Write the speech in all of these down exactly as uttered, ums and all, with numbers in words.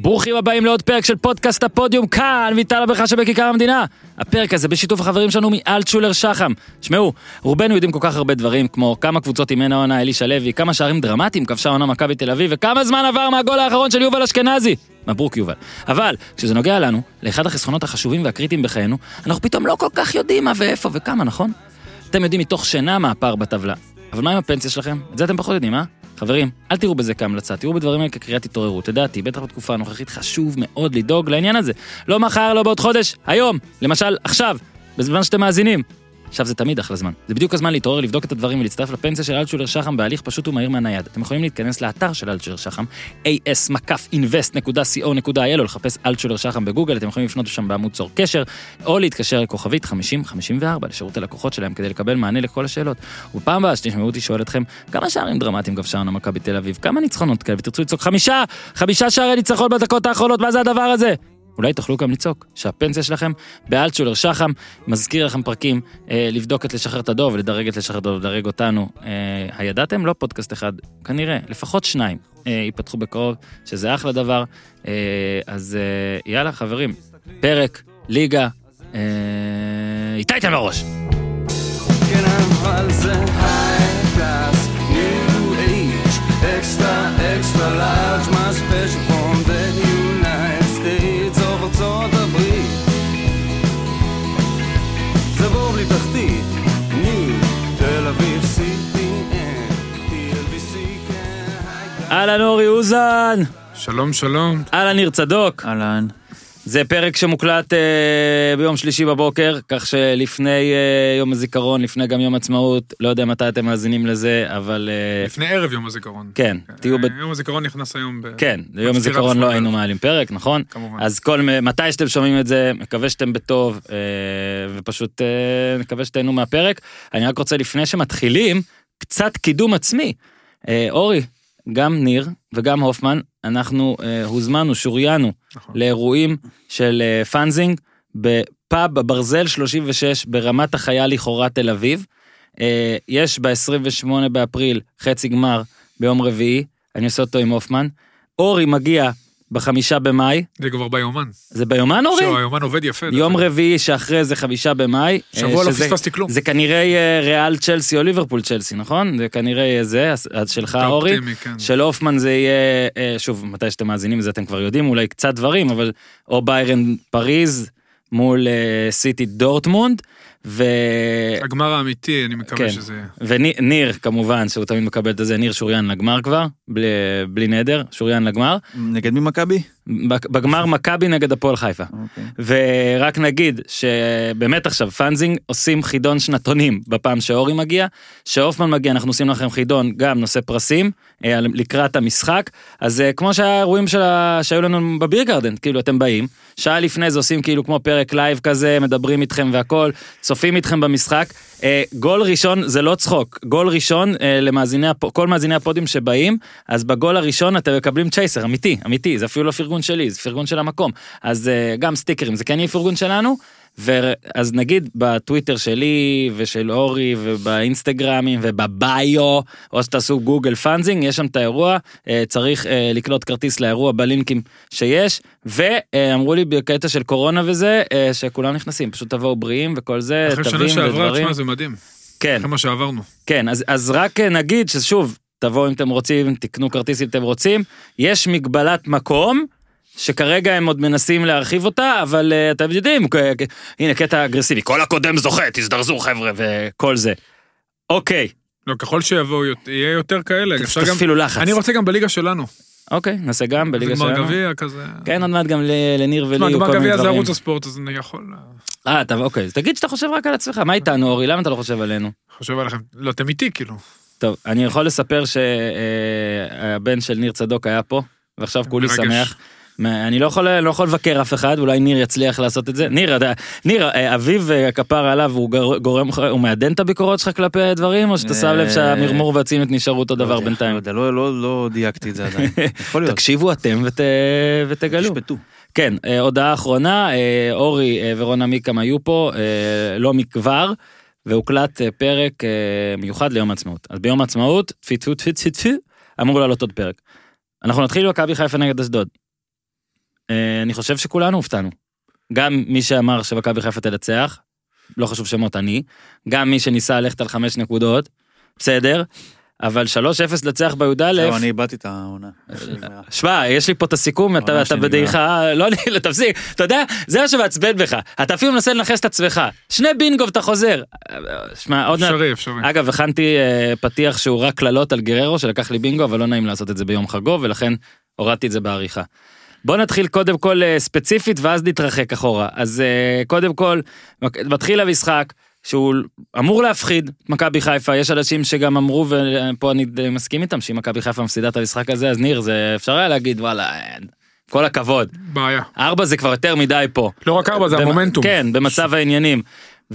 ברוכים הבאים לעוד פרק של פודקאסט הפודיום כאן, ויטל אברכה שבכיכר המדינה. הפרק הזה בשיתוף החברים שלנו מאלטשולר שחם. שמעו, רובנו יודעים כל כך הרבה דברים, כמו כמה קבוצות אימן העונה אלישע לוי, כמה שערים דרמטיים כבשה העונה מכבי תל אביב, וכמה זמן עבר מהגול האחרון של יובל אשכנזי. מברוק יובל. אבל, כשזה נוגע לנו, לאחד החסכונות החשובים והקריטיים בחיינו, אנחנו פתאום לא כל כך יודעים מה ואיפה וכמה, נכון? אתם יודעים מתוך שינה מה הפער בטבלה. אבל מה עם הפנסיה שלכם? את זה אתם פחות יודעים, אה? חברים, אל תראו בזה כהמלצה, תראו בדברים האלה כקריאת התעוררות. לדעתי, בטח בתקופה הנוכחית חשוב מאוד לדאוג לעניין הזה. לא מחר, לא בעוד חודש, היום, למשל, עכשיו, בזמן שאתם מאזינים. עכשיו זה תמיד אחלה זמן. זה בדיוק הזמן להתעורר, לבדוק את הדברים ולהצטרף לפנסיה של אלטשולר שחם בהליך פשוט ומהיר מהנייד. אתם יכולים להתכנס לאתר של אלטשולר שחם, as dash invest dot co dot il, או לחפש אלטשולר שחם בגוגל, אתם יכולים לפנות שם בעמוד צור קשר, או להתקשר לכוכבית חמישים חמישים וארבע לשירות הלקוחות שלהם כדי לקבל מענה לכל השאלות. ובפעם הבאה שתשמעו אותי שואל אתכם, כמה שערים דרמטיים כבשה העונה מכבי תל אביב, כמה ניצחונות כאלה, ותרצו לצעוק חמישה, חמישה שערי ניצחון בדקות האחרונות, מה זה הדבר הזה? אולי תוכלו גם לצעוק שהפנסיה שלכם באלטשולר שחם, מזכיר לכם פרקים, אה, לבדוק את לשחרר את הדוב, לדרג את לשחרר את הדוב, לדרג אותנו. אה, הידעתם? לא פודקאסט אחד, כנראה, לפחות שניים אה, ייפתחו בקרוב, שזה אחלה דבר. אה, אז אה, יאללה, חברים, פרק, ליגה, אה, איתייתם בראש. כן, אבל זה היי-קלאס, ניו אייג', אקסטרה, אקסטרה לארג', מה ספיישל פרום דה יונייטד סטייטס. זאת הברית זבור בלי תחתית ניו תל אביב סי פי אן טי אל וי סי. אהלן אורי אוזן. שלום שלום. אהלן ניר צדוק. אהלן. זה פרק שמוקלט אה, ביום שלישי בבוקר, כך שלפני אה, יום הזיכרון, לפני גם יום עצמאות, לא יודע מתי אתם מאזינים לזה, אבל... אה, לפני ערב יום הזיכרון. כן. אה, ב... יום הזיכרון נכנס היום ב... כן, יום הזיכרון לא היינו מעלים פרק, נכון? כמובן. אז כל מתי שאתם שומעים את זה, מקווה שאתם בטוב, אה, ופשוט אה, מקווה שתהנו מהפרק. אני רק רוצה לפני שמתחילים, קצת קידום עצמי. אה, אורי, גם ניר וגם הופמן, אנחנו אה, הוזמנו, שוריינו, נכון. לאירועים של אה, פאנזינג, בפאב הברזל שלושים ושש ברמת החיה לכאורה תל אביב. אה, יש ב-עשרים ושמונה באפריל חצי גמר ביום רביעי, אני עושה אותו עם הופמן. אורי מגיע בחמישה במאי. זה כבר ביומן. זה ביומן אורי? שהיומן עובד יפה. יום דרך. רביעי שאחרי זה חמישה במאי. שבוע לא פספסתי כלום. זה כנראה ריאל צ'לסי או ליברפול צ'לסי, נכון? זה כנראה זה, אז שלך אורי. אופטימי, כן. של אופמן זה יהיה, שוב, מתי שאתם מאזינים זה אתם כבר יודעים, אולי קצת דברים, אבל או ביירן פריז מול סיטי דורטמונד. ו... הגמר האמיתי, אני מקווה כן. שזה... וניר, כמובן, שהוא תמיד מקבל את זה, ניר שוריין לגמר כבר, בלי, בלי נדר, שוריין לגמר. נגד מי מכבי? בגמר מכבי נגד הפועל חיפה. Okay. ורק נגיד שבאמת עכשיו פאנזינג עושים חידון שנתונים בפעם שאורי מגיע, שאופמן מגיע, אנחנו עושים לכם חידון גם נושא פרסים, לקראת המשחק, אז כמו שהאירועים שלה, שהיו לנו בביר גרדן, כאילו אתם באים, שעה לפני זה עושים כאילו כמו פרק לייב כזה, מדברים איתכם והכל, צופים איתכם במשחק, גול ראשון, זה לא צחוק, גול ראשון למאזיני, כל מאזיני הפודים שבאים, אז בגול הראשון אתם מקבלים צ'ייסר, אמיתי, אמיתי, זה אפילו לא פרגון שלי, זה פרגון של המקום, אז גם סטיקרים, זה כן יהיה פרגון שלנו, ואז נגיד בטוויטר שלי ושל אורי ובאינסטגרמים ובביו, או שתעשו גוגל פאנזינג, יש שם את האירוע, צריך לקלוט כרטיס לאירוע בלינקים שיש, ואמרו לי בקטע של קורונה וזה, שכולם נכנסים, פשוט תבואו בריאים וכל זה, תבים ודברים. אחרי שנה שעברה עצמה זה מדהים, כן. כמה שעברנו. כן, אז, אז רק נגיד ששוב, תבואו אם אתם רוצים, תקנו כרטיס אם אתם רוצים, יש מגבלת מקום, שכרגע הם עוד מנסים להרחיב אותה, אבל uh, אתם יודעים, הנה קטע אגרסיבי, כל הקודם זוכה, תזדרזו חבר'ה, וכל זה. אוקיי. לא, ככל שיבואו, יהיה יותר כאלה. תפעילו לחץ. אני רוצה גם בליגה שלנו. אוקיי, נעשה גם בליגה שלנו. זה גמר גביע כזה. כן, עוד מעט גם לניר ולי. גמר גביע זה ערוץ הספורט, אז אני יכול... אה, אוקיי, תגיד שאתה חושב רק על עצמך. מה איתנו, אורי? למה אתה לא חושב עלינו? חושב עליכם. לא, אתם איתי, כאילו. טוב, אני יכול לספר שהבן של ניר צדוק היה פה, ועכשיו כולי שמח. אני לא יכול, לא יכול לבקר אף אחד, אולי ניר יצליח לעשות את זה. ניר, ניר, אביב הכפר עליו, הוא גורם, הוא מעדן את הביקורות שלך כלפי הדברים, או שאתה שם לב שהמרמור והצינות נשארו אותו דבר בינתיים? לא, לא, לא דייקתי את זה עדיין. תקשיבו אתם ותגלו. תשפטו. כן, הודעה האחרונה, אורי ורונה מיקם היו פה, לא מכבר, והוקלט פרק מיוחד ליום העצמאות. אז ביום העצמאות, אמור לעלות עוד פרק. אנחנו נתחיל מכבי חיפה נגד אשדוד. אני חושב שכולנו הופתענו. גם מי שאמר שמכבי חיפה תנצח, לא חשוב שמות אני, גם מי שניסה ללכת על חמש נקודות, בסדר, אבל שלוש אפס לצח בי"א. זהו, אני הבאתי את העונה. שמה, יש לי פה את הסיכום, אתה בדעיכה, לא, תפסיק, אתה יודע, זה מה שמעצבן בך, אתה אפילו מנסה לנחש את עצמך, שני בינגוב אתה חוזר. אפשרי, אפשרי. אגב, הכנתי פתיח שהוא רק כללות על גררו, שלקח לי בינגו, אבל לא נעים לעשות את זה ביום חגו, ולכן הורדתי את זה בעריכה. בוא נתחיל קודם כל ספציפית, ואז נתרחק אחורה. אז קודם כל, מתחיל המשחק, שהוא אמור להפחיד מכבי חיפה, יש אנשים שגם אמרו, ופה אני מסכים איתם, שאם מכבי חיפה מפסידה את המשחק הזה, אז ניר, זה אפשר היה להגיד, וואלה, כל הכבוד. בעיה. ארבע זה כבר יותר מדי פה. לא רק ארבע, זה המומנטום. כן, במצב העניינים.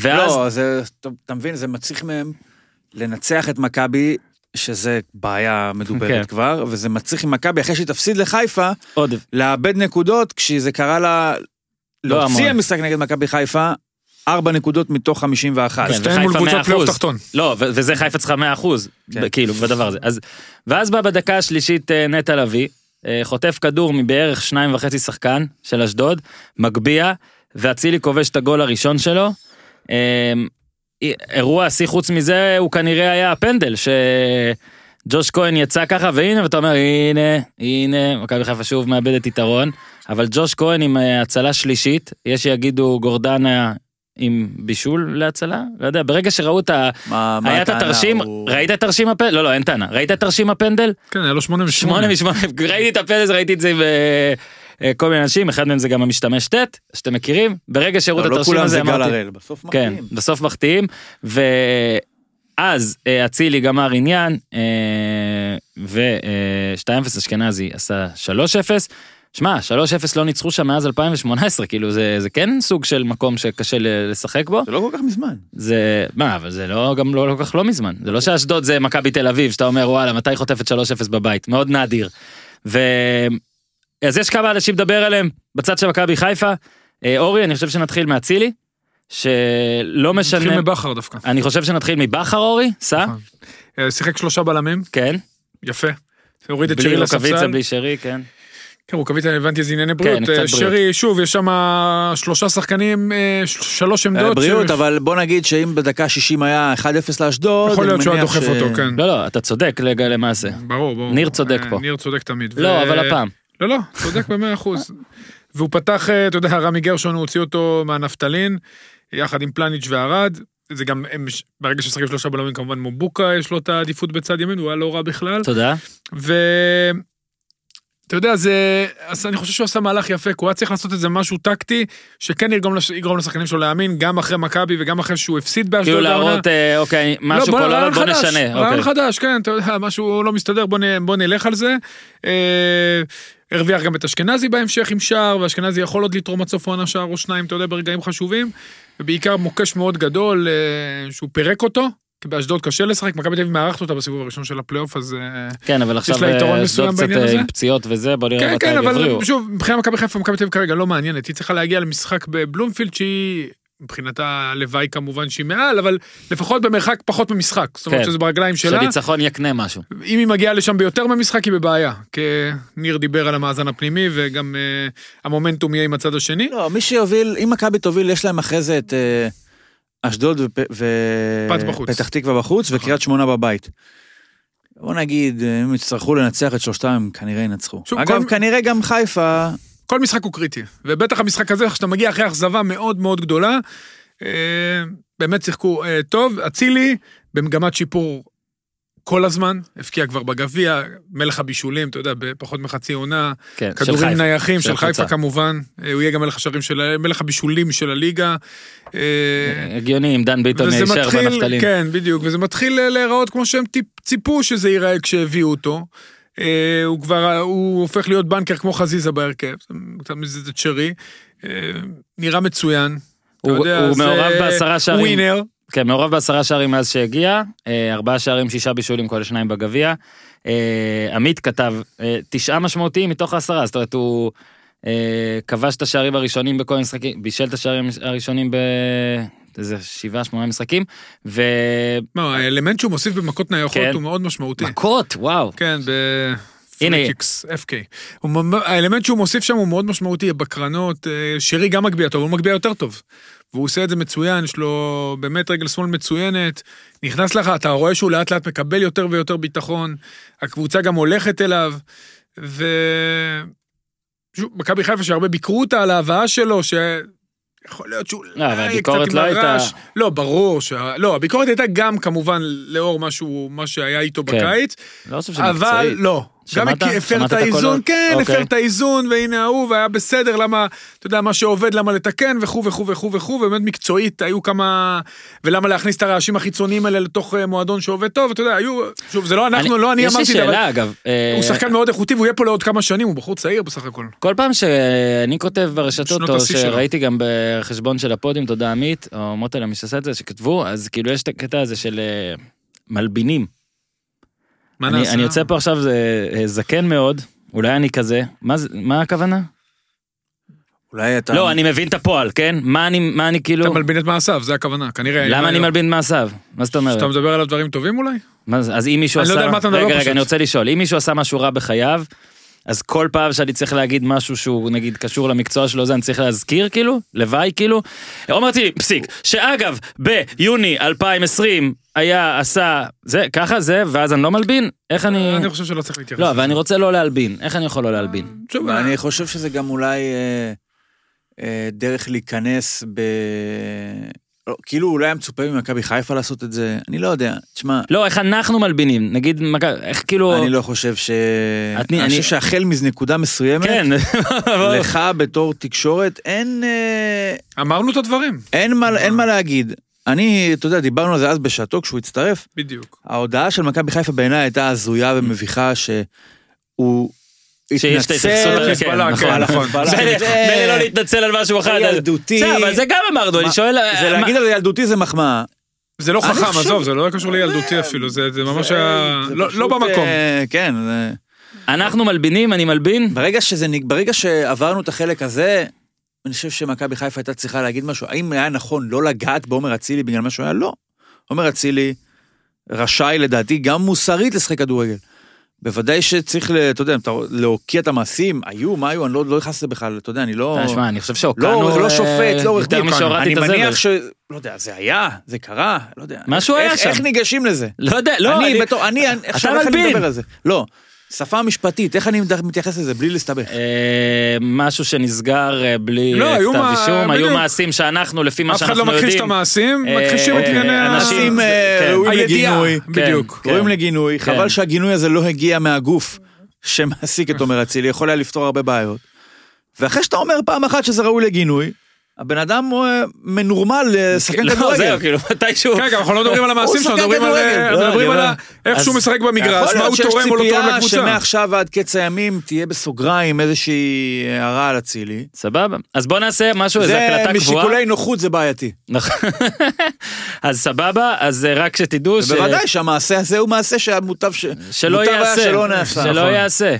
לא, אתה מבין, זה מצליח מהם לנצח את מכבי, שזה בעיה מדוברת כבר, וזה מצליח עם מכבי, אחרי שהיא תפסיד לחיפה, לאבד נקודות, כשזה קרה לה, להוציא המשחק נגד מכבי חיפה, ארבע נקודות מתוך חמישים ואחת. שתיים מול קבוצות פלייאוף תחתון. לא, וזה חיפה צריכה מאה אחוז, כאילו, בדבר הזה. ואז בא בדקה השלישית נטע לביא, חוטף כדור מבערך שניים וחצי שחקן של אשדוד, מגביע, והצילי כובש את הגול הראשון שלו. אירוע השיא חוץ מזה, הוא כנראה היה הפנדל, שג'וש כהן יצא ככה, והנה, ואתה אומר, הנה, הנה, מכבי חיפה שוב מאבדת יתרון, אבל ג'וש כהן עם הצלה שלישית, יש שיגידו גורדנה עם בישול להצלה, לא יודע, ברגע שראו את ה... מה, היה את התרשים, הוא... ראית את התרשים הפנדל? לא, לא, אין טענה, ראית את התרשים הפנדל? כן, היה לו שמונה ושמונה. שמונה ושמונה, ראיתי את הפנדל, ראיתי את זה ב... כל מיני אנשים, אחד מהם זה גם המשתמש תת, שאתם מכירים, ברגע שירות התרשים הזה, לא כולם זה גל הראל, בסוף מחתיים. כן, בסוף מחתיים, ואז הצילי גמר עניין, ו-שתיים אפס אשכנזי עשה שלוש אפס, שמע, שלוש אפס לא ניצחו שם מאז אלפיים ושמונה עשרה, כאילו זה, זה כן סוג של מקום שקשה לשחק בו. זה לא כל כך מזמן. זה, מה, אבל זה לא, גם לא, לא כל כך לא מזמן. זה לא שאשדוד זה מכבי תל אביב, שאתה אומר, וואלה, מתי חוטפת שלוש אפס בבית? מאוד נדיר. ו... אז יש כמה אנשים לדבר עליהם, בצד של מכבי חיפה, אורי, אני חושב שנתחיל מהצילי, שלא משנה... נתחיל מבחר דווקא. אני חושב שנתחיל מבחר, אורי, סע? שיחק שלושה בלמים. כן. יפה. הוריד את שרי לספסל. בלי רוקביצה, בלי שרי, כן. כן, רוקביצה, הבנתי, איזה ענייני בריאות. שרי, שוב, יש שם שלושה שחקנים, שלוש עמדות. בריאות, אבל בוא נגיד שאם בדקה שישים היה אחד אפס לאשדוד, יכול להיות שהוא דוחף אותו, כן. לא, לא, אתה צודק למעשה. ברור, ברור. ניר צודק פה. ניר צודק תמיד. לא, אבל הפעם. לא, לא, צודק במאה אחוז. והוא פתח, אתה יודע, רמי גרשון, הוא הוציא אותו מהנפתלין, יחד עם פלניץ' והרד, זה גם, הם, ברגע ששחקים שלושה בלמים, כמובן מובוקה, יש לו את העדיפות בצד ימין, הוא היה לא רע בכלל. תודה. ו... אתה יודע, זה... אני חושב שהוא עשה מהלך יפה, כי הוא היה צריך לעשות את זה משהו טקטי, שכן יגרום לשחקנים שלו להאמין, גם אחרי מכבי וגם אחרי שהוא הפסיד באשדוד. כאילו להראות, אוקיי, משהו פה לא, בוא נשנה. רעיון חדש, כן, אתה יודע, משהו לא מסתדר, בוא נלך על זה. הרוויח גם את אשכנזי בהמשך עם שער, ואשכנזי יכול עוד לתרום הצוף או הנשער או שניים, אתה יודע, ברגעים חשובים, ובעיקר מוקש מאוד גדול, שהוא פירק אותו. באשדוד קשה לשחק, מכבי תל אביב מארחת אותה בסיבוב הראשון של הפלייאוף, אז כן, אבל עכשיו אשדוד קצת עם פציעות וזה, בוא נראה מתי הם יבריאו. כן, שוב, מבחינת מכבי חיפה, מכבי תל אביב כרגע לא מעניינת, היא צריכה להגיע למשחק בבלומפילד, שהיא מבחינתה לוואי כמובן שהיא מעל, אבל לפחות במרחק פחות ממשחק, זאת אומרת שזה ברגליים שלה. שניצחון יקנה משהו. אם היא מגיעה לשם ביותר ממשחק, היא בבעיה, כי ניר דיבר על המאזן הפנימי, וגם המומנטום יהיה עם הצד השני. לא, מי שיוביל, אם מכבי תוביל, יש להם אחרי זה את אשדוד ופתח תקווה בחוץ, וקריית שמונה בבית. בוא נגיד, אם יצטרכו לנצח את שלושתם, כנראה ינצחו. אגב, כנראה גם חיפה... כל משחק הוא קריטי, ובטח המשחק הזה, כשאתה מגיע אחרי אכזבה מאוד מאוד גדולה, באמת שיחקו טוב. הצילי, במגמת שיפור כל הזמן, הפקיע כבר בגביע, מלך הבישולים, אתה יודע, בפחות מחצי עונה, כדורים נייחים של חיפה כמובן, הוא יהיה גם מלך הבישולים של הליגה. הגיוני, אם דן ביטון נשאר בנפתלים. כן, בדיוק, וזה מתחיל להיראות כמו שהם ציפו שזה ייראה כשהביאו אותו, הוא כבר, הוא הופך להיות בנקר כמו חזיזה בהרכב, זה צ'רי, נראה מצוין. הוא מעורב בעשרה שערים. הוא ווינר. כן, מעורב בעשרה שערים מאז שהגיע, ארבעה שערים, שישה בישולים, כל השניים בגביע. עמית כתב, תשעה משמעותיים מתוך העשרה, זאת אומרת, הוא כבש את השערים הראשונים בכל המשחקים, בישל את השערים הראשונים ב... איזה שבעה, שמונה משחקים, ו... מה, האלמנט שהוא מוסיף במכות נייחות הוא מאוד משמעותי. מכות, וואו. כן, פריקס, אף קיי. האלמנט שהוא מוסיף שם הוא מאוד משמעותי, בקרנות, שירי גם מגביע טוב, הוא מגביע יותר טוב. והוא עושה את זה מצוין, יש לו באמת רגל שמאל מצוינת, נכנס לך, אתה רואה שהוא לאט לאט מקבל יותר ויותר ביטחון, הקבוצה גם הולכת אליו, ו... מכבי חיפה שהרבה ביקרו אותה על ההבאה שלו, ש... יכול להיות שהוא... הביקורת לא הייתה... לא, ברור ש... לא, הביקורת הייתה גם כמובן לאור משהו, מה שהיה איתו בקיץ, אבל לא. גם כי הפר את האיזון, כן, הפר את האיזון, והנה הוא, והיה בסדר, למה, אתה יודע, מה שעובד, למה לתקן, וכו וכו וכו וכו, ובאמת מקצועית, היו כמה, ולמה להכניס את הרעשים החיצוניים האלה לתוך מועדון שעובד טוב, אתה יודע, היו, שוב, זה לא אנחנו, לא אני אמרתי, יש לי שאלה, אגב, הוא שחקן מאוד איכותי, והוא יהיה פה לעוד כמה שנים, הוא בחור צעיר בסך הכל. כל פעם שאני כותב ברשתות, או שראיתי גם בחשבון של הפודיום, תודה עמית, או מוטל המשתסה את זה, שכתבו, אז כאילו יש את הקטע הזה של מלבינים. אני, אני יוצא פה עכשיו, זה זקן מאוד, אולי אני כזה, מה, מה הכוונה? אולי אתה... לא, אני מבין את הפועל, כן? מה אני, מה אני כאילו... אתה מלבין את מעשיו, זה הכוונה, כנראה... למה אני מלבין את מעשיו? מה זאת אומרת? שאתה מדבר עליו דברים טובים אולי? אז אם מישהו עשה... אני לא יודע מה אתה מדבר פשוט. רגע, רגע, אני רוצה לשאול, אם מישהו עשה משהו רע בחייו, אז כל פעם שאני צריך להגיד משהו שהוא, נגיד, קשור למקצוע שלו, זה אני צריך להזכיר, כאילו, לוואי, כאילו. אמרתי, פסיק, שאגב, ביוני אלפיים ועשרים, היה, עשה, זה, ככה זה, ואז אני לא מלבין, איך אני... אני חושב שלא צריך להתייחס. לא, ואני רוצה לא להלבין, איך אני יכול לא להלבין? אני חושב שזה גם אולי דרך להיכנס ב... כאילו אולי המצופה ממכבי חיפה לעשות את זה, אני לא יודע, תשמע... לא, איך אנחנו מלבינים, נגיד, איך כאילו... אני לא חושב ש... אני חושב שהחל מנקודה מסוימת, לך בתור תקשורת, אין... אמרנו את הדברים. אין מה להגיד. אני, אתה יודע, דיברנו על זה אז בשעתו, כשהוא הצטרף. בדיוק. ההודעה של מכבי חיפה בעיניי הייתה הזויה ומביכה, שהוא... שיש תתפסול לחיזבאללה, נכון. בין לא להתנצל על משהו אחד. זה ילדותי. זה, אבל זה גם אמרנו, אני שואל... זה להגיד על ילדותי זה מחמאה. זה לא חכם, עזוב, זה לא קשור לילדותי אפילו, זה ממש... לא במקום. כן, זה... אנחנו מלבינים, אני מלבין. ברגע שעברנו את החלק הזה, אני חושב שמכבי חיפה הייתה צריכה להגיד משהו, האם היה נכון לא לגעת בעומר אצילי בגלל משהו היה? לא. עומר אצילי רשאי לדעתי גם מוסרית לשחק כדורגל. בוודאי שצריך, אתה יודע, להוקיע את המעשים, היו, מה היו, אני לא נכנס לבכלל, אתה יודע, אני לא... תשמע, אני חושב שהוקענו... לא שופט, לא עורך דין, אני מניח ש... לא יודע, זה היה, זה קרה, לא יודע. משהו היה שם. איך ניגשים לזה? לא יודע, לא, אני... אני, עכשיו איך אני מדבר על זה? לא. שפה משפטית, איך אני מתייחס לזה, בלי להסתבך? משהו שנסגר בלי כתב אישום, היו מעשים שאנחנו, לפי מה שאנחנו יודעים... אף אחד לא מכחיש את המעשים, מכחישים את ענייני האנשים ראויים לגינוי, בדיוק. ראויים לגינוי, חבל שהגינוי הזה לא הגיע מהגוף שמעסיק את עומר אצילי, יכול היה לפתור הרבה בעיות. ואחרי שאתה אומר פעם אחת שזה ראוי לגינוי, הבן אדם מנורמל סכן כדורגל. לא, זהו, כאילו, מתישהו... כן, אנחנו לא מדברים על המעשים שלנו, מדברים על איך שהוא משחק במגרש, מה הוא תורם או לא תורם לקבוצה. שמעכשיו עד קץ הימים תהיה בסוגריים איזושהי הערה על אצילי. סבבה. אז בוא נעשה משהו, איזו הקלטה קבועה. משיקולי נוחות זה בעייתי. נכון. אז סבבה, אז רק שתדעו ש... בוודאי שהמעשה הזה הוא מעשה שהמוטב שלא יעשה. שלא יעשה.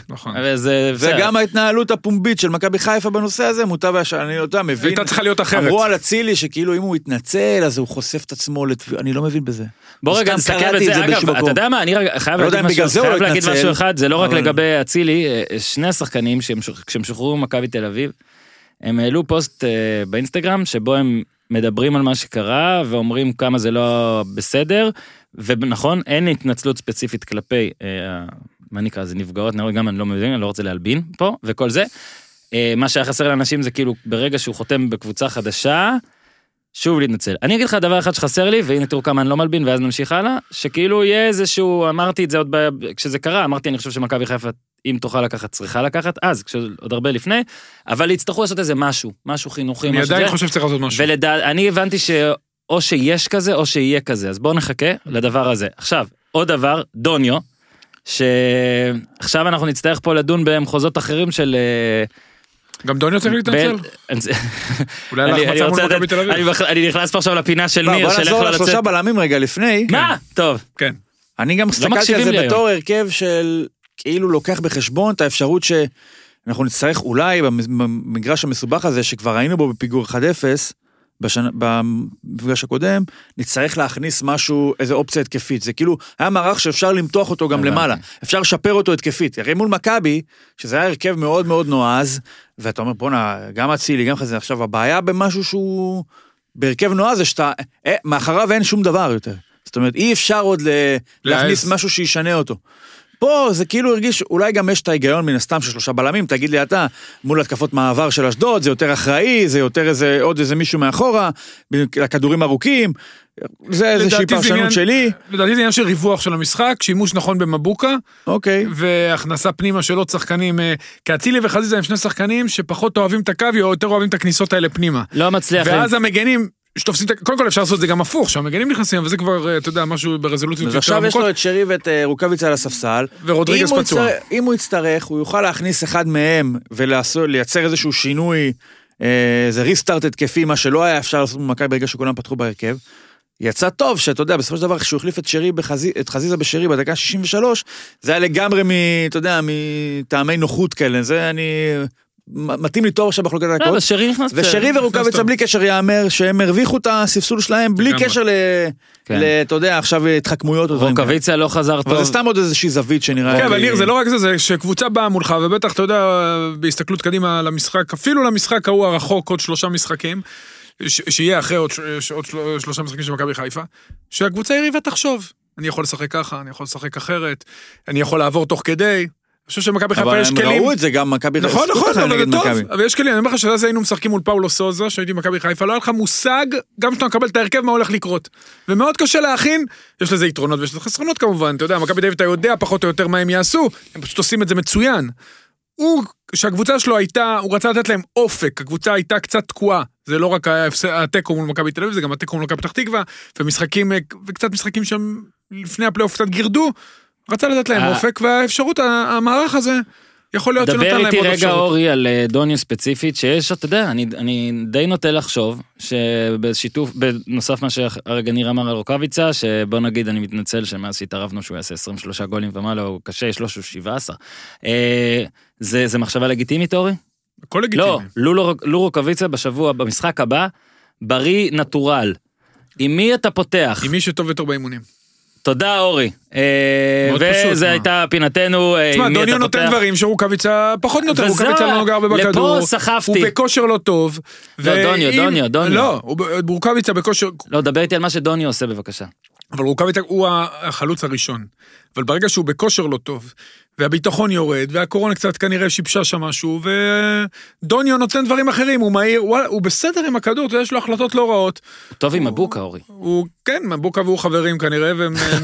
וגם ההתנהלות הפומבית של מכבי חיפה בנושא הזה מוטב שאני יודע מבין. אמרו על אצילי שכאילו אם הוא יתנצל אז הוא חוסף את עצמו, אני לא מבין בזה. בוא רגע נסתכל את זה, אגב, אתה יודע מה, אני חייב להגיד משהו אחד, זה לא רק לגבי אצילי, שני השחקנים כשהם שוחררו מכבי תל אביב, הם העלו פוסט באינסטגרם שבו הם מדברים על מה שקרה ואומרים כמה זה לא בסדר, ונכון, אין התנצלות ספציפית כלפי, מה נקרא, זה נפגעות, גם אני לא מבין, אני לא רוצה להלבין פה, וכל זה, מה שהיה חסר לאנשים זה כאילו ברגע שהוא חותם בקבוצה חדשה, שוב להתנצל. אני אגיד לך דבר אחד שחסר לי, והנה תראו כמה אני לא מלבין, ואז נמשיך הלאה, שכאילו יהיה איזשהו, אמרתי את זה עוד ב... כשזה קרה, אמרתי אני חושב שמכבי חיפה, אם תוכל לקחת, צריכה לקחת, אז, עוד הרבה לפני, אבל יצטרכו לעשות איזה משהו, משהו חינוכי, אני עדיין חושב שצריך לעשות משהו. ולדע... אני הבנתי שאו שיש כזה, או שיהיה כזה, אז בואו נחכה לדבר הזה. עכשיו, עוד דבר, דוניו, שעכשיו אנחנו נצטרך פה לדון במחוזות אחרים של... גם דוניו צריך להתנצל? אולי להחמצה מול מכבי תל אביב. אני נכנס פה עכשיו לפינה של ניר. בוא נחזור לשלושה בלמים רגע לפני. מה? טוב. כן. אני גם הסתכלתי על זה בתור הרכב של כאילו לוקח בחשבון את האפשרות שאנחנו נצטרך אולי במגרש המסובך הזה שכבר ראינו בו בפיגור אחת אפס, במפגש הקודם, נצטרך להכניס משהו, איזו אופציה התקפית, זה כאילו, היה מערך שאפשר למתוח אותו גם למעלה, אפשר לשפר אותו התקפית, הרי מול מכבי, שזה היה הרכב מאוד מאוד נועז, ואתה אומר, בונה, גם הצילי, גם חזן, עכשיו הבעיה במשהו שהוא, בהרכב נועז זה שאתה, אה, מאחריו אין שום דבר יותר, זאת אומרת, אי אפשר עוד ל... להכניס משהו שישנה אותו, פה זה כאילו הרגיש, אולי גם יש את ההיגיון מן הסתם של שלושה בלמים, תגיד לי אתה, מול התקפות מעבר של אשדוד, זה יותר אחראי, זה יותר איזה, עוד איזה מישהו מאחורה, לכדורים ארוכים, זה איזושהי פרשנות שלי. לדעתי זה עניין של ריווח של המשחק, שימוש נכון במבוקה, אוקיי. והכנסה פנימה של עוד שחקנים, כי הצילי וחזיזה הם שני שחקנים, שפחות אוהבים את הקו, או יותר אוהבים את הכניסות האלה פנימה. לא מצליח. ואז המגנים... שתופסים, קודם כל אפשר לעשות זה גם הפוך, שהמגנים נכנסים, וזה כבר, אתה יודע, משהו ברזולוציות יותר עמוקות. עכשיו יש לו את שרי ואת רוקביצה על הספסל, ורודריגס פצוע. אם הוא יצטרך, הוא יוכל להכניס אחד מהם, ולייצר איזשהו שינוי, זה ריסטארט התקפי, מה שלא היה אפשר לעשות במכבי ברגע שכולם פתחו בהרכב. יצא טוב, שאתה יודע, בסופו של דבר, כשהוא החליף את שרי בחזי, את חזיזה בשרי בדקה שישים ושלוש, זה היה לגמרי מ, אתה יודע, מטעמי נוחות כאלה. זה אני... מתאים לי תור עכשיו בחלוקת הרכות, ושרי ורוקביצה בלי קשר יאמר שהם הרוויחו את הספסול שלהם בלי קשר לתודע עכשיו התחכמויות. רוקביצה לא חזר טוב, אבל זה סתם עוד איזושהי זווית שנראה. כן, אבל ניר, זה לא רק זה, זה שקבוצה באה מולך, ובטח אתה יודע, בהסתכלות קדימה למשחק, אפילו למשחק ההוא הרחוק עוד שלושה משחקים שיהיה אחרי עוד שלושה משחקים של מכבי חיפה, שהקבוצה יריבה תחשוב, אני יכול לשחק ככה, אני יכול לשחק אחרת, אני יכול לעבור תוך כדי. אני חושב שמכבי חיפה יש כלים. אבל הם ראו את זה גם מכבי חיפה. נכון, נכון, אבל זה טוב. אבל יש כלים, אני אומר לך שזה היינו משחקים מול פאולו סוזה, שהייתי מכבי חיפה, לא היה לך מושג, גם שאתה מקבל את ההרכב, מה הולך לקרות. ומאוד קשה להכין, יש לזה יתרונות ויש לזה חסרונות כמובן, אתה יודע, מכבי חיפה אתה יודע פחות או יותר מה הם יעשו, הם פשוט עושים את זה מצוין. הוא, שהקבוצה שלו הייתה, הוא רצה לתת להם אופק, הקבוצה הייתה קצת תקועה, זה לא רק התיקו מול מכבי תל אביב, זה גם התיקו מול מכבי פתח תקווה, ומשחקים, וקצת משחקים שם לפני הפלייאוף קצת גירדו, רצה לתת להם אופק, והאפשרות, המערך הזה, יכול להיות שנותן להם עוד אפשרות. דבר איתי רגע אורי על דוניה ספציפית, שיש, אתה יודע, אני די נוטה לחשוב, שבשיתוף, בנוסף מה שהרגע ניר אמר על רוקביצה, שבוא נגיד, אני מתנצל שמאז שהתערבנו שהוא יעשה עשרים ושלושה גולים ומעלה, הוא קשה, יש לו שבע עשרה. זה מחשבה לגיטימית, אורי? הכל לגיטימי. לא, לו רוקביצה בשבוע, במשחק הבא, בריא נטורל. עם מי אתה פותח? עם מי שטוב יותר באימונים. תודה אורי, וזו הייתה פינתנו. תשמע, דוניו נותן דברים שרוקביצה פחות נותן, רוקביצה לא נוגע בכדור, הוא בכושר לא טוב. לא, דוניו, דוניו, דוניו. לא, רוקביצה בכושר... לא, דבר איתי על מה שדוניו עושה בבקשה. אבל רוקביצה הוא החלוץ הראשון, אבל ברגע שהוא בכושר לא טוב, והביטחון יורד, והקורונה קצת כנראה שיבשה שם משהו, ודוניו נותן דברים אחרים, הוא מהיר, הוא בסדר עם הכדור, יש לו החלטות לא רעות. הוא טוב עם מבוקה, אורי. כן, מבוקה והוא חברים כנראה,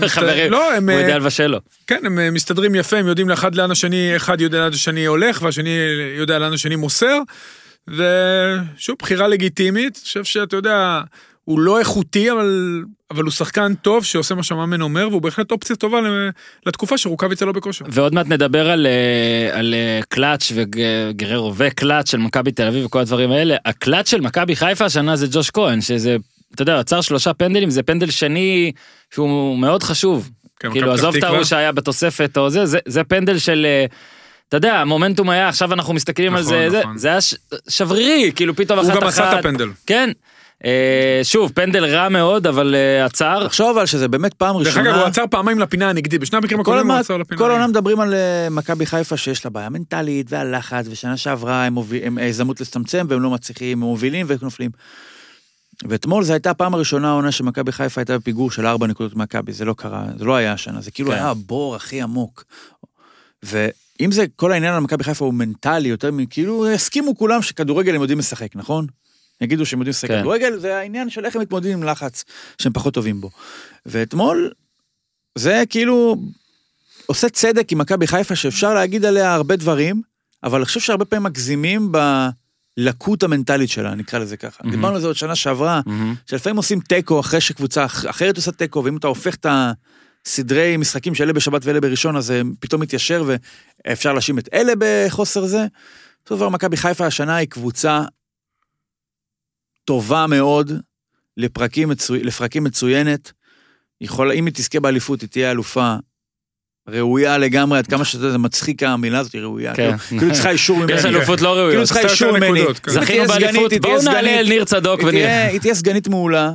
חברים, הוא יודע לבשל לו. כן, הם מסתדרים יפה, הם יודעים לאחד לאן השני, אחד יודע לאן השני הולך, והשני יודע לאן השני מוסר, ושוב, בחירה לגיטימית, אני חושב שאתה יודע... הוא לא איכותי, אבל, אבל הוא שחקן טוב שעושה מה שהמאמן אומר, והוא בהחלט אופציה טובה לתקופה שרוקביצה לא בכושר. ועוד מעט נדבר על, על קלאץ' וגררו וקלאץ' של מכבי תל אביב וכל הדברים האלה. הקלאץ' של מכבי חיפה השנה זה ג'וש כהן, שזה, אתה יודע, עצר שלושה פנדלים, זה פנדל שני שהוא מאוד חשוב. כן, כאילו, עזוב את ההוא שהיה בתוספת או זה, זה, זה פנדל של... אתה יודע, המומנטום היה, עכשיו אנחנו מסתכלים נכון, על זה, נכון. זה, זה היה ש, שברירי, כאילו פתאום אחת אחת. הוא גם עשה את הפנדל. כן. שוב, פנדל רע מאוד, אבל עצר. תחשוב על שזה באמת פעם ראשונה. דרך אגב, הוא עצר פעמיים לפינה הנגדית, בשני המקרים הקודמים הוא עצר לפינה. כל העולם מדברים על מכבי חיפה שיש לה בעיה מנטלית והלחץ, ושנה שעברה הם הזדמנות להצטמצם, והם לא מצליחים, הם מובילים ונופלים. ואתמול זו הייתה הפעם הראשונה העונה שמכבי חיפה הייתה בפיגור של ארבע נקודות מכבי, זה לא קרה, זה לא היה השנה, זה כאילו היה הבור הכי עמוק. ואם זה, כל העניין על מכבי חיפה הוא מנטלי יותר, כאילו הסכימו כולם שכדורגל הם יודעים לשחק, נכון? יגידו שהם יודעים לשחק כדורגל, זה העניין של איך הם מתמודדים עם לחץ שהם פחות טובים בו. ואתמול, זה כאילו, עושה צדק עם מכבי חיפה, שאפשר להגיד עליה הרבה דברים, אבל אני חושב שהרבה פעמים מגזימים בלקות המנטלית שלה, נקרא לזה ככה. Mm-hmm. דיברנו על זה עוד שנה שעברה, mm-hmm. שלפעמים עושים טקו, אחרי שקבוצה אחרת עושה טקו, ואם אתה הופך את הסדרי משחקים שאלה בשבת ואלה בראשון, אז זה פתאום מתיישר, ואפשר להשים את אלה בחוסר זה. זאת אומרת, מכבי חיפה השנה היא קבוצה טובה מאוד, לפרקים מצוינת, יכולה, אם היא תזכה באליפות, היא תהיה אלופה, ראויה לגמרי, עד כמה שזה מצחיק המילה הזאת, היא ראויה. כאילו צריכה אישור ממני. יש אלופות לא ראויות. כאילו צריכה אישור ממני. זכינו באליפות, בואו נעלה אל ניר צדוק ונראה. היא תהיה סגנית מעולה.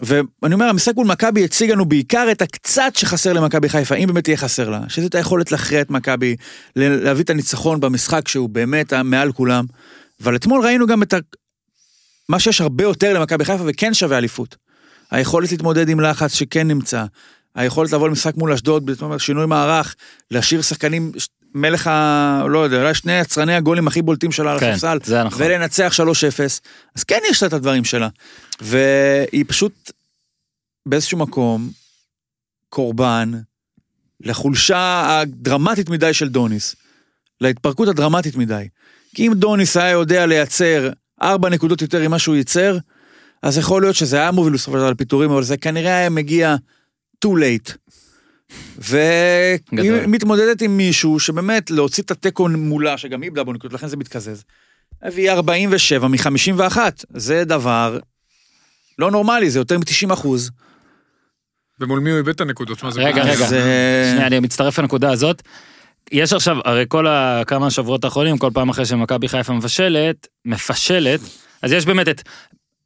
ואני אומר, המשחק מול מכבי הציג לנו בעיקר את הקצת שחסר למכבי חיפה, אם באמת יהיה חסר לה, שזאת היכולת להכריע את מכבי, להביא את הניצחון במשחק שהוא באמת מעל כולם. אבל אתמול ראינו גם את מה שיש הרבה יותר למכבי חיפה, וכן שווה אליפות. היכולת להתמודד עם לחץ שכן נמצא, היכולת לבוא למשחק מול אשדוד, שינוי מערך, להשאיר שחקנים, מלך ה... לא יודע, אולי שני יצרני הגולים הכי בולטים שלה על החפסל, ולנצח שלוש אפס, אז כן יש לה את הדברים שלה, והיא פשוט באיזשהו מקום, קורבן, לחולשה הדרמטית מדי של דוניס, להתפרקות הדרמטית מדי, כי אם דוניס היה יודע לייצר ארבע נקודות יותר עם מה שהוא ייצר, אז יכול להיות שזה היה מוביל לסופו על פיתורים, אבל זה כנראה היה מגיע too late. והיא מתמודדת עם מישהו שבאמת להוציא את הטקון מולה, שגם איבדה בו נקודות, לכן זה מתקזז. והיא ארבעים ושבע מ-חמישים ואחת, זה דבר לא נורמלי, זה יותר מ-תשעים אחוז. ומול מי הוא איבד את הנקודות? רגע, רגע, שנייה, אני מצטרף לנקודה הזאת. יש עכשיו, הרי כל כמה שבועות האחרונים, כל פעם אחרי שמכבי חיפה מפשלת, מפשלת, אז יש באמת את...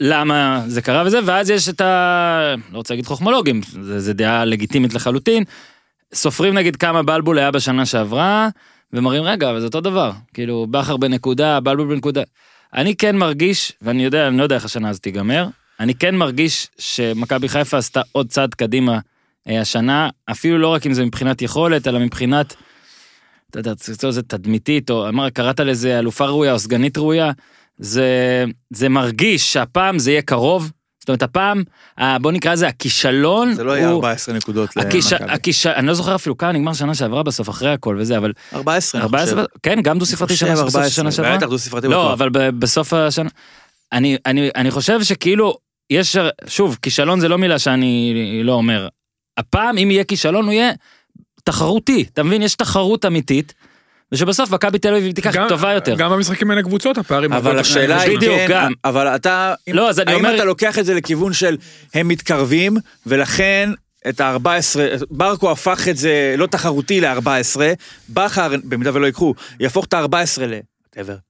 למה זה קרה וזה, ואז יש את ה... לא רוצה להגיד חוכמולוגים, זה, זה דעה לגיטימית לחלוטין, סופרים נגיד כמה בלבול היה בשנה שעברה, ומראים רגע, אבל זה אותו דבר, כאילו, בחר בנקודה, בלבול בנקודה, אני כן מרגיש, ואני יודע, אני לא יודע איך השנה הזאת תיגמר, אני כן מרגיש שמכבי חיפה עשתה עוד צעד קדימה השנה, אפילו לא רק אם זה מבחינת יכולת, אלא מבחינת, אתה יודע, זה תדמיתית, או אמר, קראת לזה אלופה ראויה או סגנית ראויה, זה, זה מרגיש שהפעם זה יהיה קרוב, זאת אומרת הפעם, בוא נקרא זה הכישלון, זה לא יהיה ארבע עשרה נקודות למכבי, אני לא זוכר אפילו כאן, נגמר שנה שעברה בסוף אחרי הכל וזה, אבל ארבע עשרה, כן, גם דו ספרתי שנה שעברה, לא, אבל בסוף השנה, אני חושב שכאילו, יש, שוב, כישלון זה לא מילה שאני לא אומר, הפעם אם יהיה כישלון הוא יהיה תחרותי, אתה מבין, יש תחרות אמיתית, ושבסוף מכבי תל אביב תיקח טובה יותר. גם במשחקים בין הקבוצות, הפערים... אבל השאלה היא כן, אבל אתה... לא, אז אני אומר... האם אתה לוקח את זה לכיוון של הם מתקרבים, ולכן את ה-ארבע עשרה, ברקו הפך את זה לא תחרותי ל-ארבע עשרה, בחר, במידה ולא יקחו, יהפוך את ה-ארבע עשרה ל...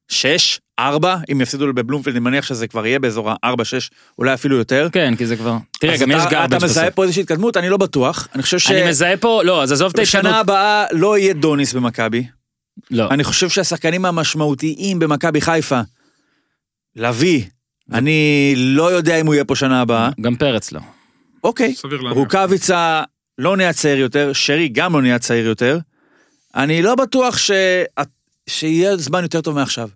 שש, ארבע, אם יפסידו בבלומפילד, אני מניח שזה כבר יהיה באזור ארבע, שש, אולי אפילו יותר. כן, כי זה כבר... תראה, גם יש גאבג' אתה מזהה פה איזושהי התקדמות, אני לא בטוח. אני חושב ש... אני מזהה פה, לא, אז עזוב את ההתקדמות. בשנה הבאה לא יהיה דוניס במכבי. לא. אני חושב שהשחקנים המשמעותיים במכבי חיפה, לוי, אני לא יודע אם הוא יהיה פה שנה הבאה. גם פרץ לא. אוקיי. רוקביצה לא נהיה צעיר יותר, שרי גם לא נהיה צעיר יותר. אני לא בטוח ש... שיהיה זמן יותר טוב מעכשיו.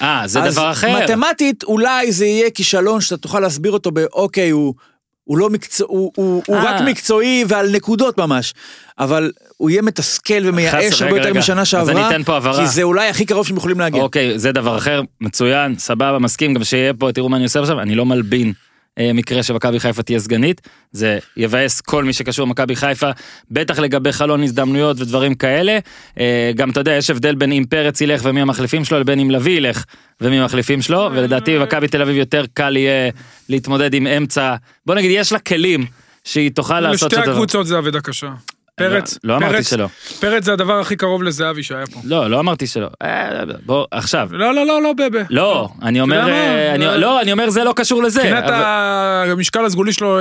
אה, זה דבר אחר. אז מתמטית אולי זה יהיה כישלון שאתה תוכל להסביר אותו באוקיי, הוא... הוא לא מקצוע, הוא, הוא, הוא רק מקצועי ועל נקודות ממש, אבל הוא יהיה מתסכל ומייאש הרבה יותר משנה שעברה, כי זה אולי הכי קרוב שהם יכולים להגיע. אוקיי, זה דבר אחר, מצוין, סבבה, מסכים, גם שיהיה פה, תראו מה אני עושה עכשיו, אני לא מלבין מקרה שמכבי חיפה תהיה סגנית, זה יבאס כל מי שקשור למכבי חיפה, בטח לגבי חלון הזדמנויות ודברים כאלה, גם אתה יודע, יש הבדל בין אם פרץ ילך ומי המחליפים שלו, לבין אם לוי ילך ומי המחליפים שלו, ולדעתי מכבי תל אביב יותר קל יהיה להתמודד עם אמצע, בוא נגיד, יש לה כלים שהיא תוכל לעשות... לשתי הקבוצות זה עבודה קשה. פרץ, לא אמרתי שלא. פרץ זה הדבר הכי קרוב לזהבי שהיה פה. לא, לא אמרתי שלא. בוא, עכשיו. לא, לא, לא, לא, בבא. לא, אני אומר, לא, אני אומר זה לא קשור לזה. מבחינת המשקל הסגולי שלו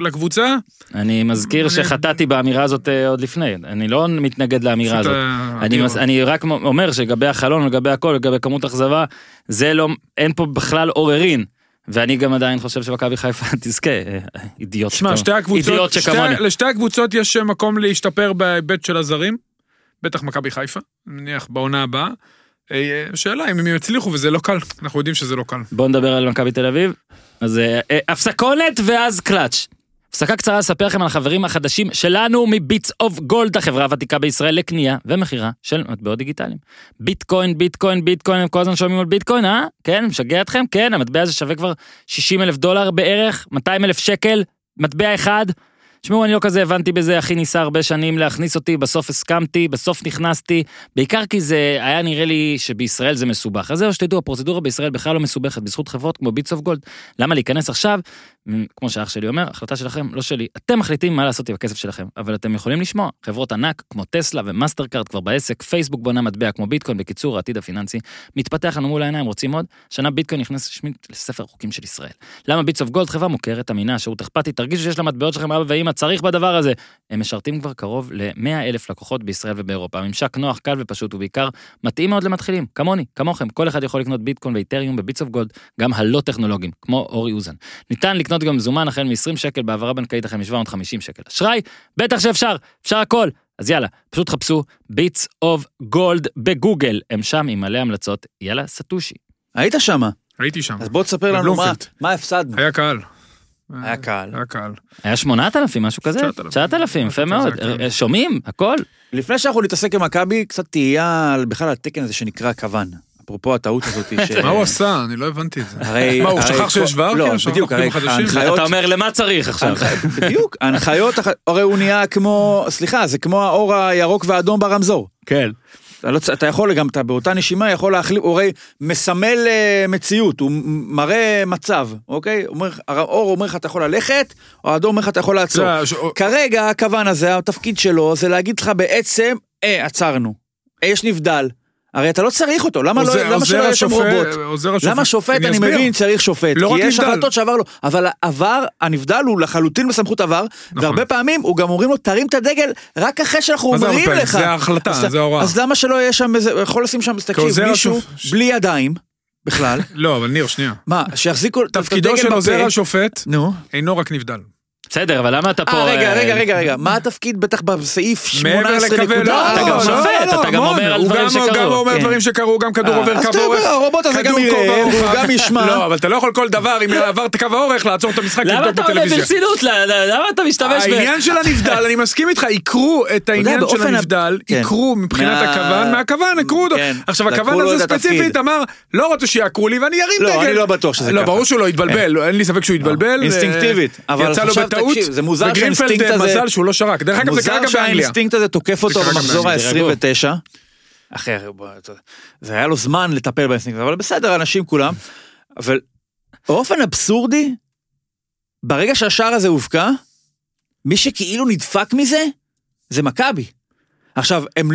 לקבוצה? אני מזכיר שחטאתי באמירה הזאת עוד לפני. אני לא מתנגד לאמירה הזאת. אני רק אומר שגבי החלון, לגבי הכל, לגבי כמות אכזבה, זה לא, אין פה בכלל עוררין. ואני גם עדיין חושב שמכבי חיפה תזכה, אידיוט שכמוני. לשתי הקבוצות יש מקום להשתפר בהיבט של הזרים, בטח מכבי חיפה, נניח בעונה הבאה, שאלה אם הם יצליחו וזה לא קל, אנחנו יודעים שזה לא קל. בואו נדבר על מכבי תל אביב, אז הפסקונת ואז קלאץ'. הפסקה קצרה לספר לכם על החברים החדשים שלנו מביטס אוף גולד, החברה הוותיקה בישראל לקנייה ומכירה של מטבעות דיגיטליים. ביטקוין, ביטקוין, ביטקוין, הם כל הזמן שומעים על ביטקוין, אה? כן, משגע אתכם? כן, המטבע הזה שווה כבר שישים אלף דולר בערך, מאתיים אלף שקל, מטבע אחד, תשמעו, אני לא כזה הבנתי בזה, הכי ניסה הרבה שנים להכניס אותי, בסוף הסכמתי, בסוף נכנסתי, בעיקר כי זה היה נראה לי שבישראל זה מסובך. אז זהו, שתדעו, הפרוצדורה בישראל בכלל לא מסובכת, בזכות חברות כמו ביטס אוף גולד. למה להיכנס עכשיו? כמו שאח שלי אומר, החלטה שלכם, לא שלי. אתם מחליטים מה לעשות עם הכסף שלכם, אבל אתם יכולים לשמוע. חברות ענק כמו טסלה ומאסטרקארד כבר בעסק, פייסבוק בונה מטבע כמו ביטקוין, בקיצור, העתיד הפיננסי מתפתח לנו מול העיניים, רוצים עוד? שנה ביטקוין נכנס רשמית לספר החוקים של ישראל. למה ביטס אוף גולד חברה מוכרת, אמינה, שירות אכפתי, תרגישו שיש לה מטבעות שלכם, אבא ואמא, צריך בדבר הזה. הם משרתים כבר קרוב ל-מאה אלף לקוחות בישראל ובאירופה. הממשק נוח, קל ופשוט, ובעיקר מתאים מאוד למתחילים, כמוני, כמוכם. כל אחד יכול לקנות ביטקוין ואיתריום בביטס אוף גולד, גם הלא טכנולוגים, כמו אורי אוזן. ניתן לקנות גם מזומן החל מ-עשרים שקל, בעברה בנקאית החל מ-שבע מאות וחמישים שקל. אשראי, בטח שאפשר, אפשר הכל. אז יאללה, פשוט חפשו ביטס אוף גולד בגוגל. הם שם עם מלא המלצות. יאללה, סטושי. היית שמה? הייתי שם. אז בוא תספר לנו מה, מה הפסדנו. היה קהל. היה קהל. היה קהל. היה שמונת אלפים, משהו כזה. תשעת אלפים, יפה מאוד. שומעים, הכל. לפני שאנחנו נתעסק עם מכבי, קצת תהיה בכלל התקן הזה שנקרא כוון. אפרופו הטעות הזאת ש... מה הוא עשה? אני לא הבנתי את זה. מה, הוא שכח שיש וער? לא, בדיוק, הרי ההנחיות... אתה אומר, למה צריך עכשיו? בדיוק, ההנחיות... הרי הוא נהיה כמו... סליחה, זה כמו האור הירוק והאדום ברמזור. כן. אתה יכול גם, אתה באותה נשימה יכול להחליף, הוא הרי מסמל מציאות, הוא מראה מצב, אוקיי? האור אומר לך אתה יכול ללכת, או האדום אומר לך אתה יכול לעצור. כרגע, הכוון הזה, התפקיד שלו, זה להגיד לך בעצם, אה, עצרנו, יש נבדל. הרי אתה לא צריך אותו, למה שלא יש שם רובוט? למה שופט, אני מבין, צריך שופט, כי יש החלטות שעבר לו, אבל העבר, הנבדל הוא לחלוטין בסמכות עבר, והרבה פעמים הוא גם אומרים לו, תרים את הדגל, רק אחרי שאנחנו אומרים לך. זה ההחלטה, זה ההוראה. אז למה שלא יש שם, יכול לשים שם, תקשיב, מישהו בלי ידיים, בכלל. לא, אבל ניר, שנייה. מה, שיחזיקו את הדגל בפה. תפקידו של עוזר השופט, אינו רק נבדל. בסדר, אבל למה אתה פה... רגע, רגע, רגע, רגע, מה התפקיד בטח בסעיף שמונה עשרה נקודה? אתה גם שופט, אתה גם אומר על דברים שקרו. הוא גם אומר דברים שקרו, גם כדור עובר קו אורך. הרובוט הזה גם יראה, הוא גם ישמע. לא, אבל אתה לא יכול כל דבר, אם עברת קו האורך, לעצור את המשחק. למה אתה עולה ברצינות? למה אתה משתמש? העניין של הנבדל, אני מסכים איתך, יקרו את העניין של הנבדל, יקרו מבחינת הכוון, מהכוון, יקרו אותו. עכשיו, הכוון הזה ספציפית אמר, לא רוצה שיעקרו לי ואני ירים דגל. לא, אני לא בטוח שזה ככה. לא, ברור שהוא לא יתבלבל, אין לי ספק שהוא יתבלבל. אינסטינקטיבית. יצא לו טעות, וגרינפלד מזל שהוא לא שרק, דרך אגב זה קרה גם באנגליה. מוזר שהאינסטינקט הזה תוקף אותו במחזור ה-עשרים ותשע, אחר, זה היה לו זמן לטפל באינסטינקט, אבל בסדר, אנשים כולם, אבל באופן אבסורדי, ברגע שהשער הזה הובקע, מי שכאילו נדפק מזה, זה מכבי. עכשיו, הם...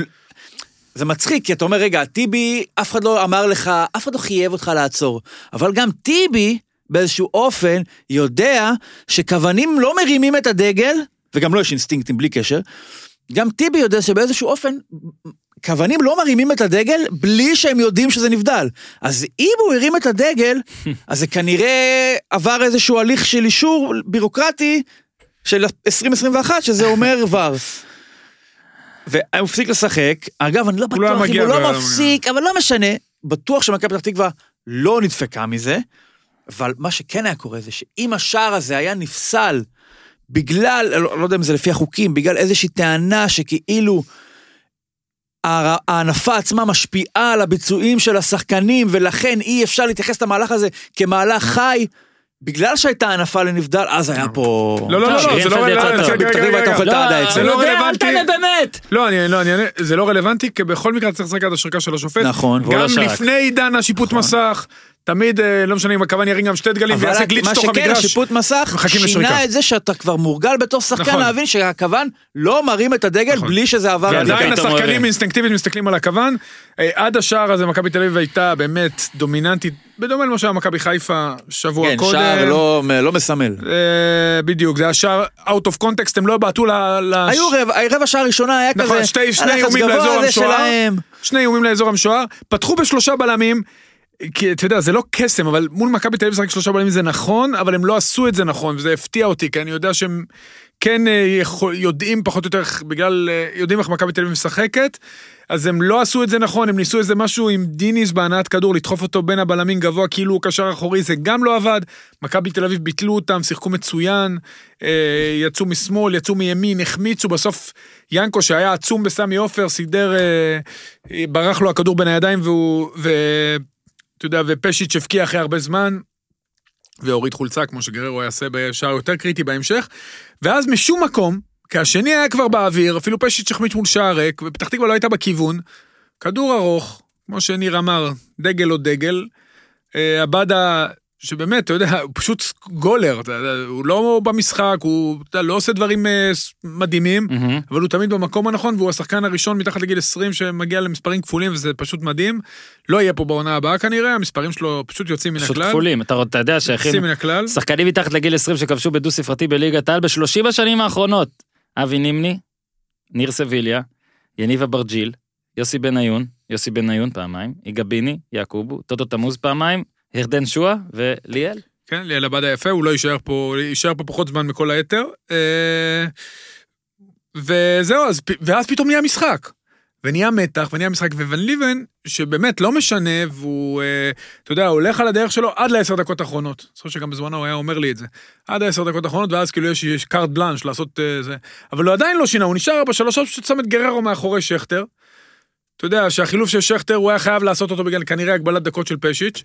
זה מצחיק, כי אתה אומר, רגע, טיבי, אף אחד לא אמר לך, אף אחד לא חייב אותך לעצור, אבל גם טיבי, באיזשהו אופן, יודע שכוונים לא מרימים את הדגל, וגם לא יש אינסטינקטים בלי קשר, גם טיבי יודע שבאיזשהו אופן, כוונים לא מרימים את הדגל, בלי שהם יודעים שזה נבדל. אז אם הוא הרים את הדגל, אז זה כנראה עבר איזשהו הליך של אישור בירוקרטי, של עשרים עשרים ואחת, שזה אומר ור. והוא מפסיק לשחק, אגב, אני לא בטוח אם הוא לא מפסיק, אבל לא משנה, בטוח שמכבי פתח תקווה לא נדפקה מזה, אבל מה שכן היה קורה זה שאם השער הזה היה נפסל בגלל, לא, לא יודע אם זה לפי החוקים, בגלל איזושהי טענה שכאילו הענפה עצמה משפיעה על הביצועים של השחקנים, ולכן אי אפשר להתייחס את המהלך הזה כמהלך חי, בגלל שהייתה ענפה לנבדל, אז היה פה... לא, לא, לא, זה לא רלוונטי. זה לא רלוונטי. לא, אני אענה, זה לא רלוונטי, כי בכל מקרה צריך לסרק עד השריקה של השופט. נכון, והוא לא שרק. גם לפני עידן השיפוט מסך, תמיד, לא משנה אם הכוון ירים גם שתי דגלים, ויעשה גליץ' תוך המגרש. אבל מה שכן, השיפוט מסך, שינה את זה שאתה כבר מורגל בתור שחקן, להבין שהכוון לא מרים את הדגל, בלי שזה עבר. ועדיין השחקנים אינסטינקטיבית מסתכלים על הכוון. עד השער הזה, מכבי תל אביב הייתה באמת דומיננטית, בדומה למה שהיה מכבי חיפה שבוע קודם. כן, שער לא מסמל. בדיוק, זה השער out of context, הם לא בעטו ל... רבע שעה ראשונה היה כזה, הלחץ גבוה הזה שלהם. שני איומים לאזור המשוער, פתחו בשלושה בלמים, כי אתה יודע, זה לא קסם, אבל מול מכבי תל אביב שחק שלושה בלמים זה נכון, אבל הם לא עשו את זה נכון, וזה הפתיע אותי, כי אני יודע שהם כן יודעים פחות או יותר, בגלל יודעים איך מכבי תל אביב משחקת, אז הם לא עשו את זה נכון, הם ניסו איזה משהו עם דיניס בהנעת כדור, לדחוף אותו בין הבלמים גבוה, כאילו הוא קשר אחורי, זה גם לא עבד, מכבי תל אביב ביטלו אותם, שיחקו מצוין, יצאו משמאל, יצאו מימין, החמיצו, בסוף ינקו שהיה עצום בסמי עופר, סידר, ברח לו הכדור בין הידיים, והוא, ו... אתה יודע, ופשיט שבקיע אחרי הרבה זמן, והוריד חולצה, כמו שגררו יעשה בשער יותר קריטי בהמשך, ואז משום מקום, כי השני היה כבר באוויר, אפילו פשט שחמיץ מול שער ריק, ופתח תקווה לא הייתה בכיוון, כדור ארוך, כמו שניר אמר, דגל או דגל, הבדה, שבאמת, אתה יודע, הוא פשוט גולר, הוא לא במשחק, הוא לא עושה דברים מדהימים, אבל הוא תמיד במקום הנכון, והוא השחקן הראשון מתחת לגיל עשרים, שמגיע למספרים כפולים, וזה פשוט מדהים, לא יהיה פה בעונה הבאה כנראה, המספרים שלו פשוט יוצאים מן הכלל. פשוט כפולים, אתה יודע שיוצאים מן הכלל. שחקנים מתחת לגיל עשרים שכבשו בדו ספרתי בליגת העל, בשלושים השנים האחרונות, אבי נימני, ניר סביליה, יניב אברג'יל, יוסי בניון, יוסי בניון פעמיים, יגביני, יעקובו, טוטו תמוז פעמיים, הרדן שואה וליאל. כן, ליאל הבדה יפה, הוא לא יישאר פה, יישאר פה פחות זמן מכל היתר. וזהו, אז, ואז פתאום נהיה משחק. ונהיה מתח, ונהיה משחק, וון ליבן, שבאמת לא משנה, והוא, אתה יודע, הולך על הדרך שלו עד לעשר דקות האחרונות. אני חושב שגם בזמנו הוא היה אומר לי את זה. עד לעשר דקות האחרונות, ואז כאילו יש, יש קארט בלנש לעשות זה. אבל הוא עדיין לא שינה, הוא נשאר בשלושה שצם את גררו מאחורי שכתר. אתה יודע, שהחילוף של שכתר, הוא היה חייב לעשות אותו בגלל כנראה הגבלת דקות של פשיץ'.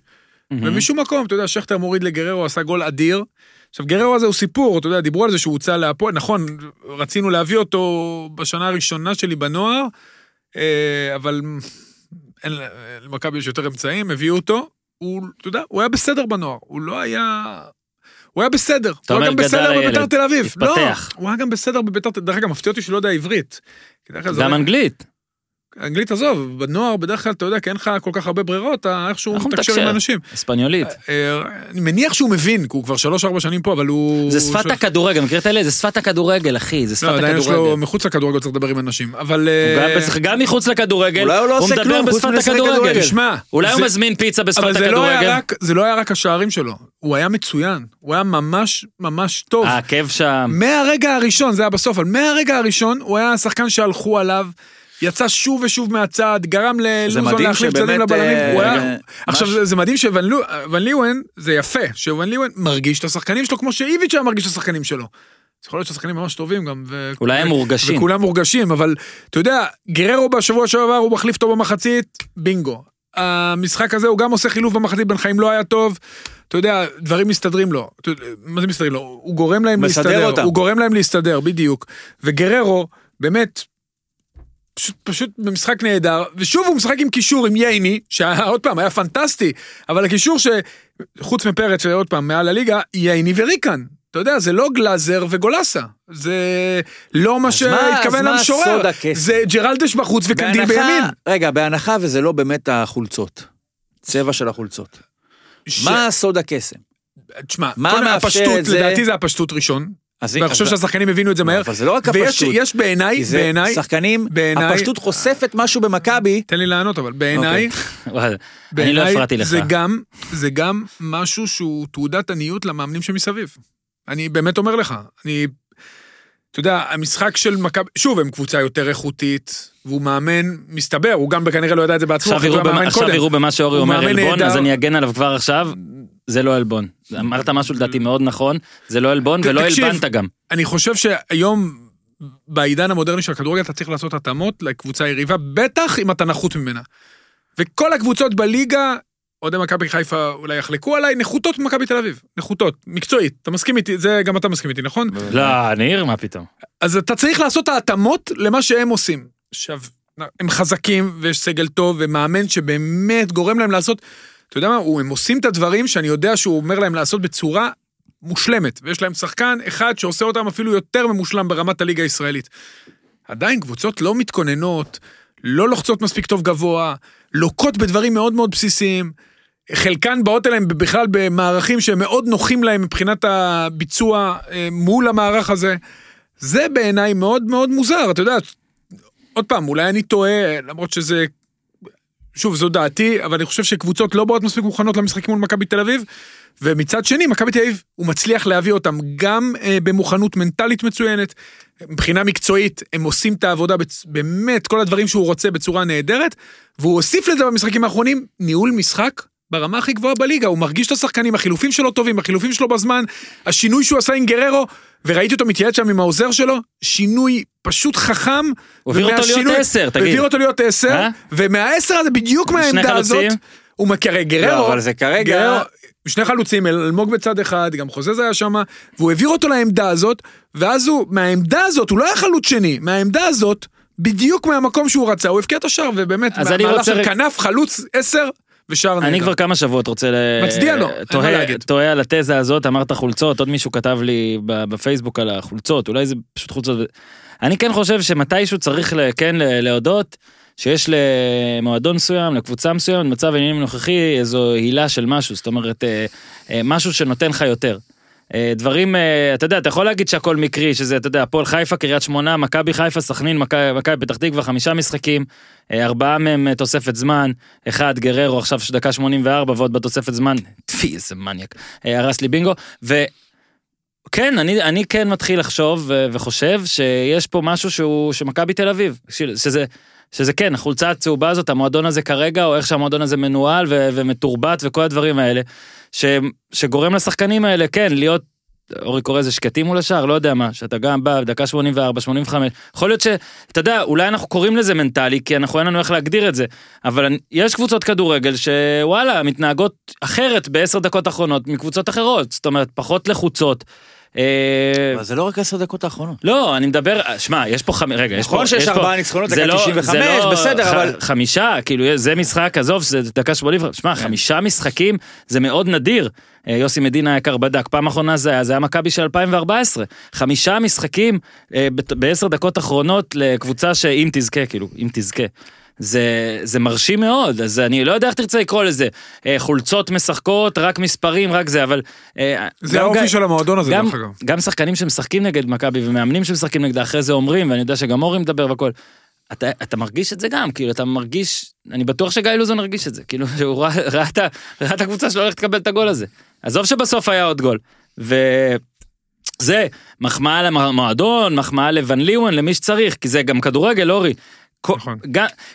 ומשום מקום, אתה יודע, שכתר מוריד לגררו, עשה גול אדיר. עכשיו, גררו הזה הוא סיפור, אתה יודע, דיברו על זה שהוא הוצא להפועל. נכון, רצינו להביא אותו בשנה הראשונה שלי בנוער, אבל למכבי יש יותר אמצעים, הביאו אותו, הוא, אתה יודע, הוא היה בסדר בנוער, הוא לא היה... הוא היה בסדר, הוא היה גם בסדר בביתר תל אביב. לא, הוא היה גם בסדר בביתר תל אביב, דרך אגב, מפתיע אותי שלא יודע עברית. גם אנגלית. אנגלית עזוב, בנוער בדרך כלל אתה יודע, כי אין לך כל כך הרבה ברירות, איכשהו הוא מתקשר עם אנשים. אספניולית. אני מניח שהוא מבין, כי הוא כבר שלוש-ארבע שנים פה, אבל הוא... זה שפת הכדורגל, מכירת אלה? זה שפת הכדורגל, אחי, זה שפת הכדורגל. לא, עדיין יש לו מחוץ לכדורגל, צריך לדבר עם אנשים, אבל... גם מחוץ לכדורגל, הוא מדבר בשפת הכדורגל. תשמע. אולי הוא מזמין פיצה בשפת הכדורגל. זה לא היה רק השערים שלו, הוא היה מצוין, הוא היה ממש ממש טוב. העקב שם. מהרגע הראשון, זה היה בסוף, אבל מהרגע הראשון הוא היה השחקן שהלכו עליו יצא שוב ושוב מהצד, גרם ללוזון להחליף צדדים לבלמים. עכשיו, זה מדהים שוון ליוון, זה יפה, שוון ליוון מרגיש את השחקנים שלו, כמו שאיביץ' היה מרגיש את השחקנים שלו. זה יכול להיות שהשחקנים ממש טובים גם. אולי הם מורגשים. וכולם מורגשים, אבל אתה יודע, גררו בשבוע שעבר, הוא מחליף טוב במחצית, בינגו. המשחק הזה, הוא גם עושה חילוף במחצית, בן חיים לא היה טוב, אתה יודע, דברים מסתדרים לו. מה זה מסתדרים לו? הוא גורם להם להסתדר. הוא גורם להם להסתדר, בדיוק. וגררו, באמת פשוט, פשוט במשחק נהדר, ושוב הוא משחק עם קישור, עם ייני, שעוד פעם היה פנטסטי, אבל הקישור שחוץ מפרץ, ועוד פעם מעל הליגה, ייני וריקן. אתה יודע, זה לא גלאזר וגולסה. זה לא מה שהתכוון המשורר. זה ג'רלדש בחוץ וקנדיל בימין. רגע, בהנחה, וזה לא באמת החולצות. צבע של החולצות. מה הסוד הקסם? תשמע, לדעתי זה הפשטות ראשון. אני חושב שהשחקנים הבינו את זה מהר, אבל זה לא רק הפשטות. ויש בעיניי, בעיניי, שחקנים, הפשטות חושפת משהו במכבי. תן לי לענות, אבל בעיניי, אני לא הפרעתי לך. זה גם, זה גם משהו שהוא תעודת עניות למאמנים שמסביב. אני באמת אומר לך, אני, אתה יודע, המשחק של מכבי, שוב, הם קבוצה יותר איכותית, והוא מאמן, מסתבר, הוא גם כנראה לא ידע את זה בעצמו. עכשיו יראו במה שאורי אומר אלבון, אז אני אגן עליו כבר עכשיו. זה לא אלבון. אמרת משהו לדעתי מאוד נכון, זה לא אלבון ולא אלבנת גם. אני חושב שהיום, בעידן המודרני של הכדורגל, אתה צריך לעשות התאמות לקבוצה היריבה, בטח אם אתה נחות ממנה. וכל הקבוצות בליגה, עוד מכבי חיפה אולי יחלקו עליי, נחותות מכבי תל אביב, נחותות, מקצועית. אתה מסכים איתי, זה גם אתה מסכים איתי, נכון? לא, ניר, מה פתאום? אז אתה צריך לעשות ההתאמות למה שהם עושים. עכשיו, הם חזקים, ויש סגל טוב, ומאמן שבאמת גורם להם לעשות אתה יודע מה, הם עושים את הדברים שאני יודע שהוא אומר להם לעשות בצורה מושלמת, ויש להם שחקן אחד שעושה אותם אפילו יותר ממושלם ברמת הליגה הישראלית. עדיין קבוצות לא מתכוננות, לא לוחצות מספיק טוב גבוה, לוקות בדברים מאוד מאוד בסיסיים, חלקן באות אליהם בכלל במערכים שהם מאוד נוחים להם מבחינת הביצוע מול המערך הזה, זה בעיניי מאוד מאוד מוזר, אתה יודע, עוד פעם, אולי אני טועה, למרות שזה שוב, זו דעתי, אבל אני חושב שקבוצות לא באות מספיק מוכנות למשחקים מול מכבי תל אביב, ומצד שני, מכבי תל אביב, הוא מצליח להביא אותם גם אה, במוכנות מנטלית מצוינת, מבחינה מקצועית, הם עושים את העבודה, בצ... באמת, כל הדברים שהוא רוצה בצורה נהדרת, והוא הוסיף לזה במשחקים האחרונים, ניהול משחק ברמה הכי גבוהה בליגה, הוא מרגיש את השחקנים, החילופים שלו טובים, החילופים שלו בזמן, השינוי שהוא עשה עם גררו, וראיתי אותו מתייעץ שם עם העוזר שלו, שינוי פשוט חכם, הוביר אותו להיות עשר, תגיד. הוביר אותו להיות עשר, ומהעשר הזה, בדיוק מהעמדה הזאת, הוא מקרה גררו. לא, אבל זה כרגע... גררו, שני חלוצים, אלמוג בצד אחד, גם חוזז היה שם, והוא העביר אותו לעמדה הזאת, ואז הוא, מהעמדה הזאת, הוא לא היה חלוץ שני, מהעמדה הזאת, בדיוק מהמקום שהוא רצה, הוא הפקיע את השאר, ובאמת, מהמהלך של כנף, חלוץ, עשר, ושאר נהדר. אני כבר כמה שבועות רוצה ל... מצדיע לו, אין מה להגיד. תוהה על התזה הזאת, אמרת חולצות, עוד מישהו כתב לי בפייסבוק על החולצות, אולי זה פשוט חולצות. אני כן חושב שמתישהו צריך, כן, להודות, שיש למועדון מסוים, לקבוצה מסוים, מצב העניינים הנוכחי, איזו הילה של משהו, זאת אומרת, משהו שנותן לך יותר. דברים, אתה יודע, אתה יכול להגיד שהכל מקרי, שזה, אתה יודע, הפועל חיפה, קריית שמונה, מכבי חיפה, סכנין, מכבי פתח תקווה, חמישה משחקים, ארבעה מהם תוספת זמן, אחד גררו, עכשיו דקה שמונים וארבע, ועוד בתוספת זמן, תפי, איזה מניאק, הרס לי בינגו, ו... כן, אני, אני כן מתחיל לחשוב וחושב שיש פה משהו שהוא, שמכבי תל אביב, שזה, שזה כן, החולצה הצהובה הזאת, המועדון הזה כרגע, או איך שהמועדון הזה מנוהל ו- ומתורבת וכל הדברים האלה, ש- שגורם לשחקנים האלה, כן, להיות, אורי קורא זה שקטים מול השאר, לא יודע מה, שאתה גם בא, בדקה שמונים וארבע, שמונים וחמש, יכול להיות ש, אתה יודע, אולי אנחנו קוראים לזה מנטלי, כי אנחנו אין לנו איך להגדיר את זה, אבל יש קבוצות כדורגל שוואלה, מתנהגות אחרת בעשר דקות אחרונות מקבוצות אחרות, זאת אומרת, פחות לחוצות, אבל זה לא רק עשר דקות האחרונות. לא, אני מדבר, שמע, יש פה חמש, רגע, יש פה... נכון שיש ארבעה ניצחונות, דקה תשעים וחמש, בסדר, אבל... חמישה, כאילו, זה משחק, עזוב, זה דקה שמונים, שמע, חמישה משחקים, זה מאוד נדיר. יוסי מדינה יקר בדק, פעם אחרונה זה היה, זה היה מכבי של אלפיים וארבע עשרה. חמישה משחקים בעשר דקות האחרונות לקבוצה שאם תזכה, כאילו, אם תזכה. זה, זה מרשים מאוד, אז אני לא יודע איך תרצה לקרוא לזה, חולצות משחקות, רק מספרים, רק זה, אבל... זה האופי של המועדון הזה, דרך אגב. גם שחקנים שמשחקים נגד מכבי, ומאמנים שמשחקים נגד, אחרי זה אומרים, ואני יודע שגם אורי מדבר וכל, אתה, אתה מרגיש את זה גם, כאילו, אתה מרגיש, אני בטוח שגיא לוזון הרגיש את זה, כאילו, שהוא ראה, ראה, ראה, ראה את הקבוצה שלא הולך לקבל את הגול הזה. עזוב שבסוף היה עוד גול, ו... זה, מחמאה למועדון, מחמאה לבן ליוון, למי שצריך, כי זה גם כדורגל, אורי.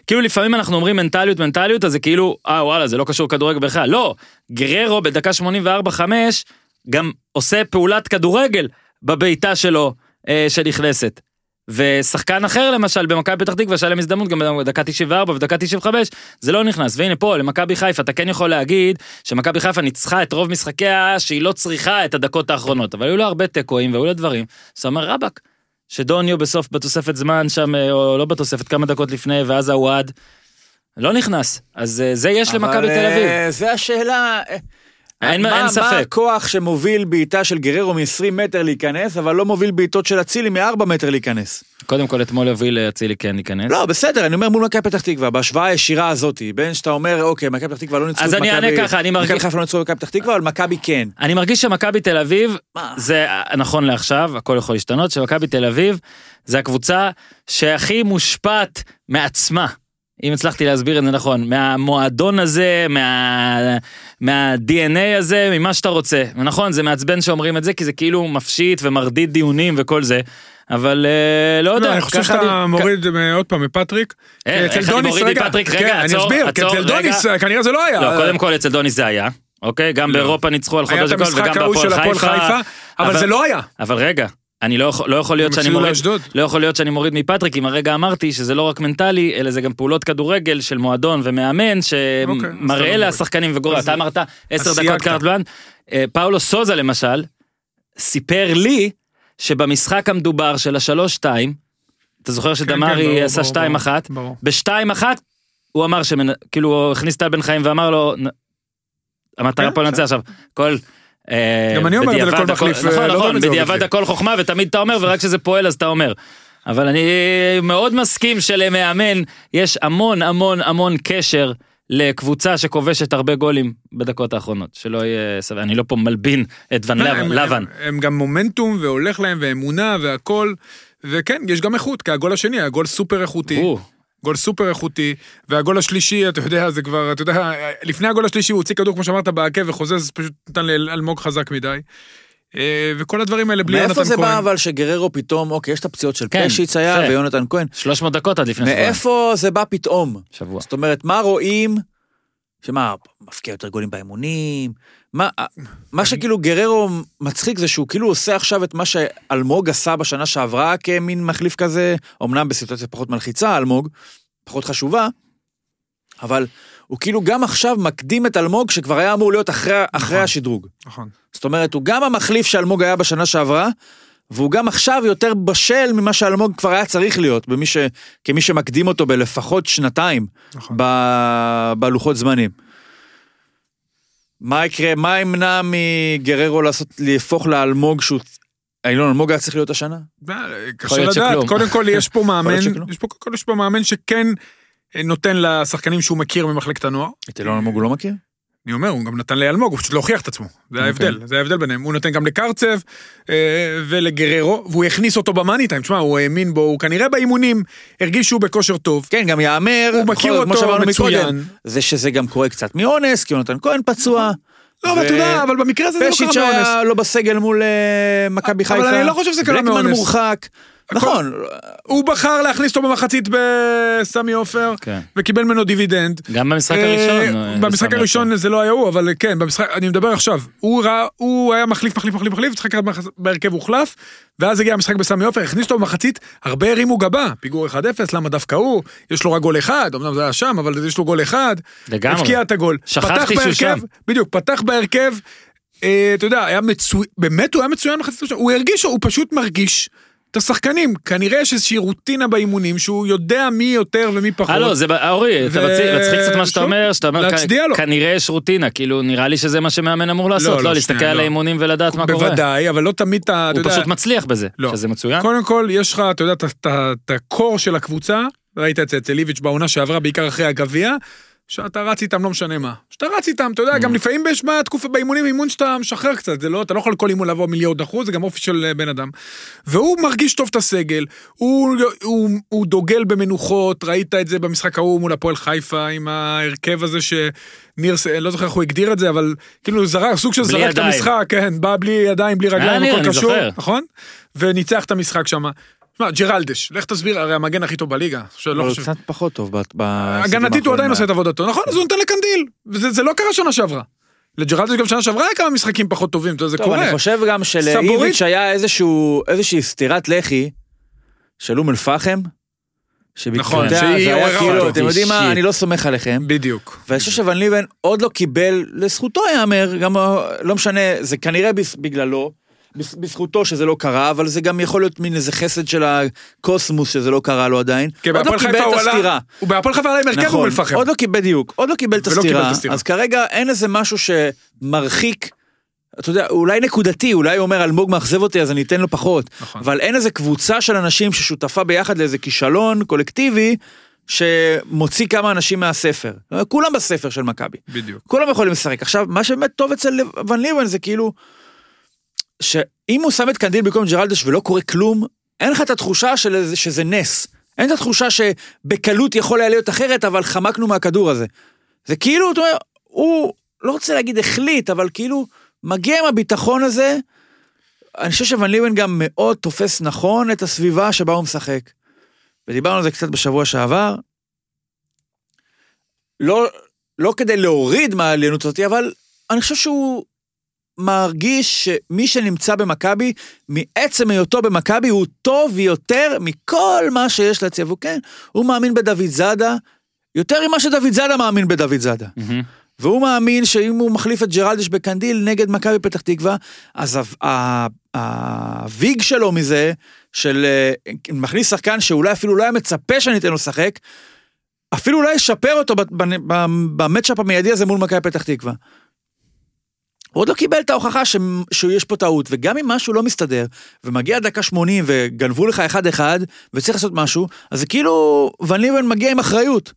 כאילו לפעמים אנחנו אומרים מנטליות, מנטליות, אז זה כאילו, אה וואלה, זה לא קשור כדורגל בכלל, לא, גררו בדקה שמונים וארבע חמש, גם עושה פעולת כדורגל בביתה שלו, שנכנסת, ושחקן אחר למשל, במכבי פתח תקווה, שהיה להם הזדמנות גם בדקה תשעים וארבע ודקה תשעים וחמש, זה לא נכנס, והנה פה, למכבי חיפה, אתה כן יכול להגיד, שמכבי חיפה ניצחה את רוב משחקיה, שהיא לא צריכה את הדקות האחרונות, אבל היו לה הרבה תקועים, והיו לה דברים, זה אומר רבק, שדוניו בסוף בתוספת זמן שם, או לא בתוספת, כמה דקות לפני, ואז הוואד לא נכנס. אז זה יש למכבי תל אביב. אבל זה השאלה, אין, מה, אין ספק. מה הכוח שמוביל בעיטה של גררו מ-עשרים מטר להיכנס, אבל לא מוביל בעיטות של הצילי מ-ארבע מטר להיכנס? קודם כל, אתמול הוביל הצילי כן להיכנס. לא, בסדר, אני אומר מול מכבי פתח תקווה, בהשוואה הישירה הזאת, בין שאתה אומר, אוקיי, מכבי פתח תקווה לא ניצחו, אז אני אענה ככה, אני מרגיש... מכבי חיפה לא ניצחו מכבי פתח תקווה, אבל מכבי כן. אני מרגיש שמכבי תל אביב, זה נכון לעכשיו, הכל יכול להשתנות, שמכבי תל אביב זה הקבוצה שהכי מושפעת מעצמה. אם הצלחתי להסביר את זה נכון, מהמועדון הזה, מה... מה-די אן איי הזה, ממה שאתה רוצה. ונכון, זה מעצבן שאומרים את זה, כי זה כאילו מפשיט ומרדיד דיונים וכל זה. אבל לא יודע. אני חושב שאתה מוריד עוד פעם מפטריק. אצל דוניס, רגע, אני אסביר, אצל דוניס, כנראה זה לא היה. לא, קודם כל אצל דוניס זה היה. אוקיי, גם באירופה ניצחו על חודש הכל, וגם בהפועל חיפה. אבל זה לא היה. אבל רגע. אני לא, לא יכול להיות שאני מוריד, לא יכול להיות שאני מוריד מפטריק, אם הרגע אמרתי שזה לא רק מנטלי, אלא זה גם פעולות כדורגל של מועדון ומאמן, שמראה לשחקנים וגורל. אתה אמרת עשר דקות קרטלן. פאולו סוזה למשל, סיפר לי שבמשחק המדובר של השלוש-שתיים, אתה זוכר שדמרי עשה שתיים אחת, בשתיים אחת, הוא אמר שכאילו, הוא הכניס טל בן חיים ואמר לו, המטרה פה נצא עכשיו, כל... גם אני אומר את זה לכל מחליף. נכון, נכון, בדיעבד הכל חוכמה, ותמיד אתה אומר, ורק שזה פועל אז אתה אומר. אבל אני מאוד מסכים שלמאמן, יש המון המון המון קשר לקבוצה שכובשת הרבה גולים בדקות האחרונות, שלא יהיה סבבה, אני לא פה מלבין את ון לבן. הם גם מומנטום, והולך להם, ואמונה, והכל, וכן, יש גם איכות, כי הגול השני, הגול סופר איכותי. גול סופר איכותי, והגול השלישי, אתה יודע, זה כבר, אתה יודע, לפני הגול השלישי הוא הוציא כדור, כמו שאמרת, בעקב, וחוזז, פשוט נתן לאלמוג חזק מדי, וכל הדברים האלה, בלי יונתן כהן. מאיפה זה בא, אבל שגררו פתאום, אוקיי, יש את הפציעות של פשיץ היה, ויונתן כהן. שלוש מאות דקות עד לפני שבוע. מאיפה זה בא פתאום? שבוע. זאת אומרת, מה רואים, שמה, מפקיע יותר גולים באימונים, מה שכאילו גררו מצחיק זה שהוא כאילו עושה עכשיו את מה שאלמוג עשה בשנה שעברה כמין מחליף כזה, אמנם בסיטואציה פחות מלחיצה, אלמוג, פחות חשובה, אבל הוא כאילו גם עכשיו מקדים את אלמוג, שכבר היה אמור להיות אחרי, אחרי נכון, השדרוג. נכון. זאת אומרת, הוא גם המחליף שאלמוג היה בשנה שעברה, והוא גם עכשיו יותר בשל ממה שאלמוג כבר היה צריך להיות, במי ש... כמי שמקדים אותו בלפחות שנתיים, נכון. ב... בלוחות זמנים. מה יקרה, מה ימנע מגררו לעשות, להפוך לאלמוג שהוא... אילון אלמוג היה צריך להיות השנה? קשה לדעת, קודם כל יש פה מאמן, יש פה קודם כל יש פה מאמן שכן נותן לשחקנים שהוא מכיר ממחלקת הנוער. את אילון אלמוג הוא לא מכיר? אני אומר, הוא גם נתן לאלמוג, הוא פשוט לא הוכיח את עצמו, זה ההבדל, זה ההבדל ביניהם, הוא נותן גם לקרצב ולגררו, והוא הכניס אותו במאני-טיים, תשמע, הוא האמין בו, הוא כנראה באימונים, הרגיש שהוא בכושר טוב. כן, גם יאמר, הוא מכיר אותו מצוין. זה שזה גם קורה קצת מאונס, כי הוא נתן כהן פצוע. לא, אבל תודה, אבל במקרה הזה זה לא קרה מאונס. פשיץ' היה לא בסגל מול מכבי חיפה. אבל אני לא חושב שזה קרה מאונס. בלקמן מורחק. נכון. הוא בחר להכניס אותו במחצית בסמי אופר, וקיבל ממנו דיבידנד. גם במשחק הראשון. במשחק הראשון זה לא היה הוא, אבל כן, אני מדבר עכשיו. הוא היה מחליף, מחליף, מחליף, מחליף, שחק בהרכב הוחלף, ואז הגיע המשחק בסמי אופר, הכניס אותו במחצית, הרבה הרימו גבה, פיגור אחד אפס, למה דווקא הוא, יש לו רק גול אחד, אמנם זה היה שם, אבל יש לו גול אחד, הפקיע את הגול. שכחתי שהוא שם. בדיוק, פתח בהרכב, אתה יודע, היה מצו... באמת הוא היה מצוין מחצית, הוא הרגיש, הוא פשוט מרגיש את השחקנים, כנראה יש איזושהי רוטינה באימונים, שהוא יודע מי יותר ומי פחות. הלו, זה אורי, אתה מצחיק קצת מה שאתה אומר, שאתה אומר, כנראה יש רוטינה, כאילו נראה לי שזה מה שמאמן אמור לעשות, לא להסתכל על האימונים ולדעת מה קורה. בוודאי, אבל לא תמיד אתה, הוא פשוט מצליח בזה, שזה מצוין. קודם כל, יש לך, אתה יודע, את הקור של הקבוצה, ראית את זה אצל ליביץ' בעונה שעברה, בעיקר אחרי הגביע, שאתה רץ איתם, לא משנה מה. שאתה רץ איתם, אתה יודע, גם לפעמים בשמה, תקופה באימונים, אימון שאתה משחרר קצת, זה לא, אתה לא יכול כל אימון לבוא מיליארד אחוז, זה גם אופי של בן אדם. והוא מרגיש טוב את הסגל, הוא, הוא, הוא דוגל במנוחות, ראית את זה במשחק ההוא מול הפועל חיפה, עם ההרכב הזה שניר, לא זוכר איך הוא הגדיר את זה, אבל כאילו זרק, סוג של זרק את המשחק, כן, בא בלי ידיים, בלי רגליים, הכל קשור, נכון? וניצח את המשחק שמה. מה, ג'רלדש, לך תסביר, הרי המגן הכי טוב בליגה. הוא קצת פחות טוב. הגנתית הוא עדיין עושה את עבודתו, נכון? אז הוא נתן לקנדיל, וזה לא קרה שנה שעברה. לג'רלדש גם שנה שעברה היה כמה משחקים פחות טובים, זה קורה. אני חושב גם שלאיביץ' היה איזושהי סתירת לחי של אום אל-פחם, שבקרדה זה היה כאילו, אתם יודעים מה, אני לא סומך עליכם. בדיוק. ואני חושב שוון ליבן עוד לא קיבל, לזכותו יאמר, גם לא משנה, זה כנראה בגללו, בזכותו שזה לא קרה, אבל זה גם יכול להיות מין איזה חסד של הקוסמוס שזה לא קרה לו עדיין. עוד לא קיבל את הסתירה. הוא בהפועל חיפה עלה עם הרכב ומלפחם. עוד לא קיבל, בדיוק, עוד לא קיבל את הסתירה. אז כרגע אין איזה משהו שמרחיק, אתה יודע, אולי נקודתי, אולי הוא אומר, אלמוג מאכזב אותי, אז אני אתן לו פחות. אבל אין איזה קבוצה של אנשים ששותפה ביחד לאיזה כישלון קולקטיבי, שמוציא כמה אנשים מהספר. כולם בספר של מכבי. בדיוק. כולם יכולים לשחק. עכשיו, מה שבאמת טוב אצל ון ליבן זה כאילו שאם הוא שם את קנדיל במקום ג'רלדש ולא קורה כלום, אין לך את התחושה של, שזה נס. אין את התחושה שבקלות יכול היה להיות אחרת, אבל חמקנו מהכדור הזה. זה כאילו, אתה אומר, הוא לא רוצה להגיד החליט, אבל כאילו, מגיע עם הביטחון הזה, אני חושב שוון ליבן גם מאוד תופס נכון את הסביבה שבה הוא משחק. ודיברנו על זה קצת בשבוע שעבר, לא, לא כדי להוריד מהעליינות אותי, אבל אני חושב שהוא מרגיש שמי שנמצא במכבי, מעצם היותו במכבי, הוא טוב יותר מכל מה שיש להציע, והוא כן, הוא מאמין בדוד זאדה, יותר ממה שדוד זאדה מאמין בדוד זאדה. Mm-hmm. והוא מאמין שאם הוא מחליף את ג'רלדש בקנדיל נגד מכבי פתח תקווה, אז הוויג שלו מזה, של מכניס שחקן שאולי אפילו לא היה מצפה שאני אתן לו שחק, אפילו אולי ישפר אותו במצ'אפ המיידי הזה מול מכבי פתח תקווה. הוא עוד לא קיבל את ההוכחה ש... שיש פה טעות, וגם אם משהו לא מסתדר, ומגיע דקה שמונים, וגנבו לך אחד אחד, וצריך לעשות משהו, אז זה כאילו, ון ליבן מגיע עם אחריות.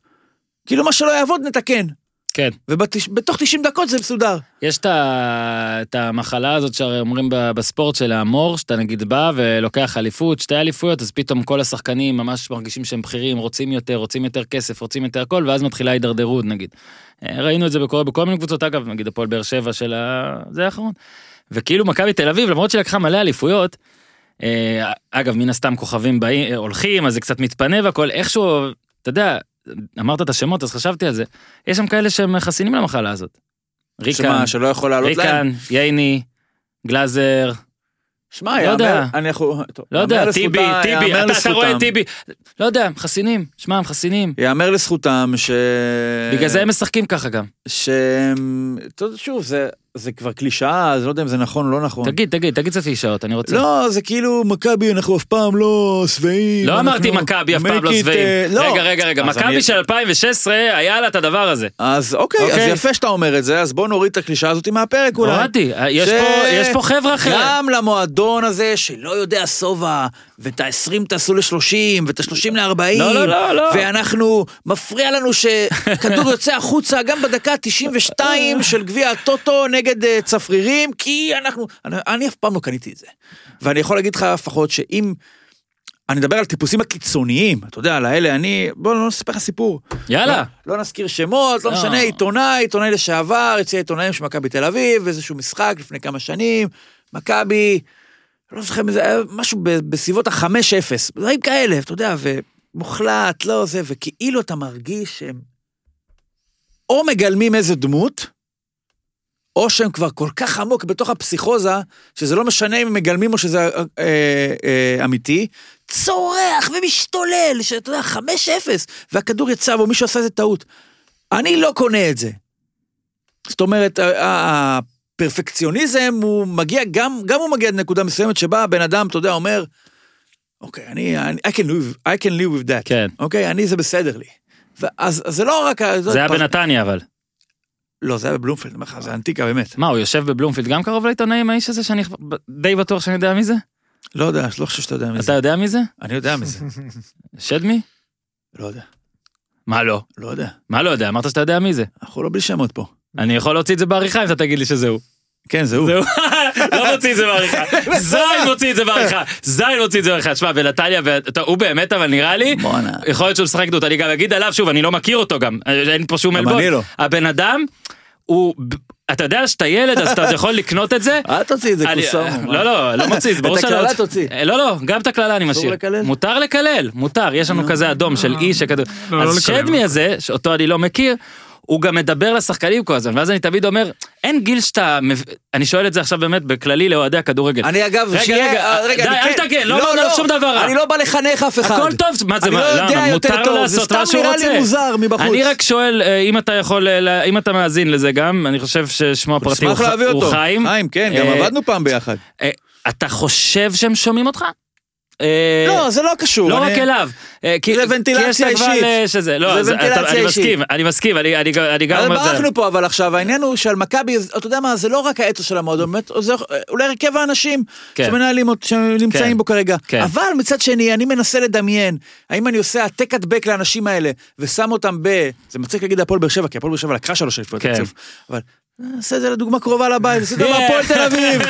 כאילו מה שלא יעבוד נתקן. כן. ובתוך תשעים דקות זה מסודר. יש את המחלה הזאת שאומרים בספורט של המור, שאתה נגיד בא ולוקח אליפות, שתי אליפויות, אז פתאום כל השחקנים ממש מרגישים שהם בכירים, רוצים יותר, רוצים יותר כסף, רוצים יותר הכל, ואז מתחילה הידרדרות נגיד. ראינו את זה בקורה בכל מיני קבוצות, אגב, נגיד הפועל באר שבע של זה האחרון. וכאילו מכבי תל אביב, למרות שלקחה מלא אליפויות, אגב, מן הסתם כוכבים הולכים, אז זה קצת מתפנה והכל, איכשהו, אתה יודע, אמרת את השמות, אז חשבתי על זה. יש שם כאלה שהם חסינים למחלה הזאת. ריקן, ריקן, ריקן, ייני, גלזר, שמע, לא יודע, לא יודע, טיבי, טיבי, אתה רואה טיבי, לא יודע, חסינים, שמע, הם חסינים. יאמר לזכותם ש... בגלל זה הם משחקים ככה גם. ש... שוב, זה כבר קלישאה, אז לא יודע אם זה נכון או לא נכון. תגיד, תגיד, תגיד קצת קלישאות, אני רוצה. לא, זה כאילו מכבי, אנחנו אף פעם לא שבעים. לא אמרתי מכבי, אף פעם לא שבעים. רגע, רגע, רגע, מכבי של אלפיים ושש עשרה, היה לה את הדבר הזה. אז אוקיי, אז יפה שאתה אומר את זה, אז בוא נוריד את הקלישאה הזאת מהפרק אולי. ראיתי, יש פה חבר'ה אחרת. גם למועדון הזה, שלא יודע סובה, ואת ה-עשרים תעשו ל-שלושים, ואת ה-שלושים ל-ארבעים, לא, לא, לא. ואנחנו, מפריע לנו שכדור יוצא החוצה, גם בדקה תשעים ושתיים של גביע הטוטו נגד צפרירים, כי אנחנו, אני, אני אף פעם לא קניתי את זה. ואני יכול להגיד לך לפחות שאם, אני מדבר על טיפוסים הקיצוניים, אתה יודע, על האלה, אני, בוא לא נספר לך סיפור. יאללה. לא, לא נזכיר שמות, לא משנה, עיתונאי, עיתונאי לשעבר, יצא עיתונאים של מכבי בתל אביב, איזשהו משחק לפני כמה שנים, מכבי, לא זוכר, משהו בסביבות ה-חמש אפס, דברים כאלה, אתה יודע, ומוחלט, לא זה, וכאילו אתה מרגיש שהם או מגלמים איזה דמות, או שהם כבר כל כך עמוק בתוך הפסיכוזה, שזה לא משנה אם הם מגלמים או שזה אה, אה, אמיתי, צורח ומשתולל, שאתה יודע, חמש אפס, והכדור יצא, או מישהו עשה איזה טעות. אני לא קונה את זה. זאת אומרת, ה... פרפקציוניזם, הוא מגיע, גם, גם הוא מגיע עד נקודה מסוימת שבה בן אדם, אתה יודע, אומר, אוקיי, אני, I can live, I can live with that. כן. אוקיי, אני, זה בסדר לי. ואז, אז זה לא רק... זה היה בנתניה, אבל. לא, זה היה בבלומפילד, זה אנטיקה, באמת. מה, הוא יושב בבלומפילד גם קרוב לעיתונאים, האיש הזה, שאני די בטוח שאני יודע מי זה? לא יודע, לא חושב שאתה יודע מי זה. אתה יודע מי זה? אני יודע מי זה. שדמי? לא יודע. מה לא? לא יודע. מה לא יודע? אמרת שאתה יודע מי זה. אנחנו לא בלי שמות פה. אני יכול להוציא את זה בעריכה אם אתה תגיד לי שזהו. כן, זהו. זהו, לא מוציא את זה בעריכה. זיין מוציא את זה בעריכה. זיין מוציא את זה בעריכה. תשמע, ולטליה, הוא באמת, אבל נראה לי, יכול להיות שהוא משחק דות, אני גם אגיד עליו, שוב, אני לא מכיר אותו גם, אין פה שום מלבון. הבן אדם, הוא... אתה יודע שאתה ילד, אז אתה יכול לקנות את זה. אל תוציא את זה, כוסו. לא, לא, לא מוציא את זה. את הכללה תוציא. לא, לא, גם את הכללה אני משאיר. מותר לקלל, מותר. יש לנו כזה אדום של אי שכדור. אז שדמי הזה, שאותו אני לא מכיר, הוא גם מדבר לשחקנים כל הזמן, ואז אני תמיד אומר, אין גיל שאתה, אני שואל את זה עכשיו באמת, בכללי לאוהדי הכדורגל. אני אגב, רגע, רגע, די, אל תגן, לא, לא, שום דבר. אני לא בא לחנך אף אחד. הכל טוב, מה זה, מותר לו לעשות מה שהוא רוצה. אני רק שואל, אם אתה יכול, אם אתה מאזין לזה גם, אני חושב ששמו הפרטי הוא חיים. חיים, כן, גם עבדנו פעם ביחד. אתה חושב שהם שומעים אותך? לא, זה לא קשור. לא רק אליו. זה ונטילציה אישית. אני מסכים, אני מסכים. אבל ברחנו פה, אבל עכשיו, העניין הוא שעל מכבי, אתה יודע מה, זה לא רק האתוס של המועדון, אולי הרכב האנשים שנמצאים בו כרגע. אבל מצד שני, אני מנסה לדמיין, האם אני עושה העתק הדבק לאנשים האלה, ושם אותם ב... זה מצליח להגיד הפועל באר שבע, כי הפועל באר שבע לקחה שלוש לפעמים תקציב. אבל... נעשה את זה לדוגמה קרובה לבית, נעשה את זה מהפועל תל אביב,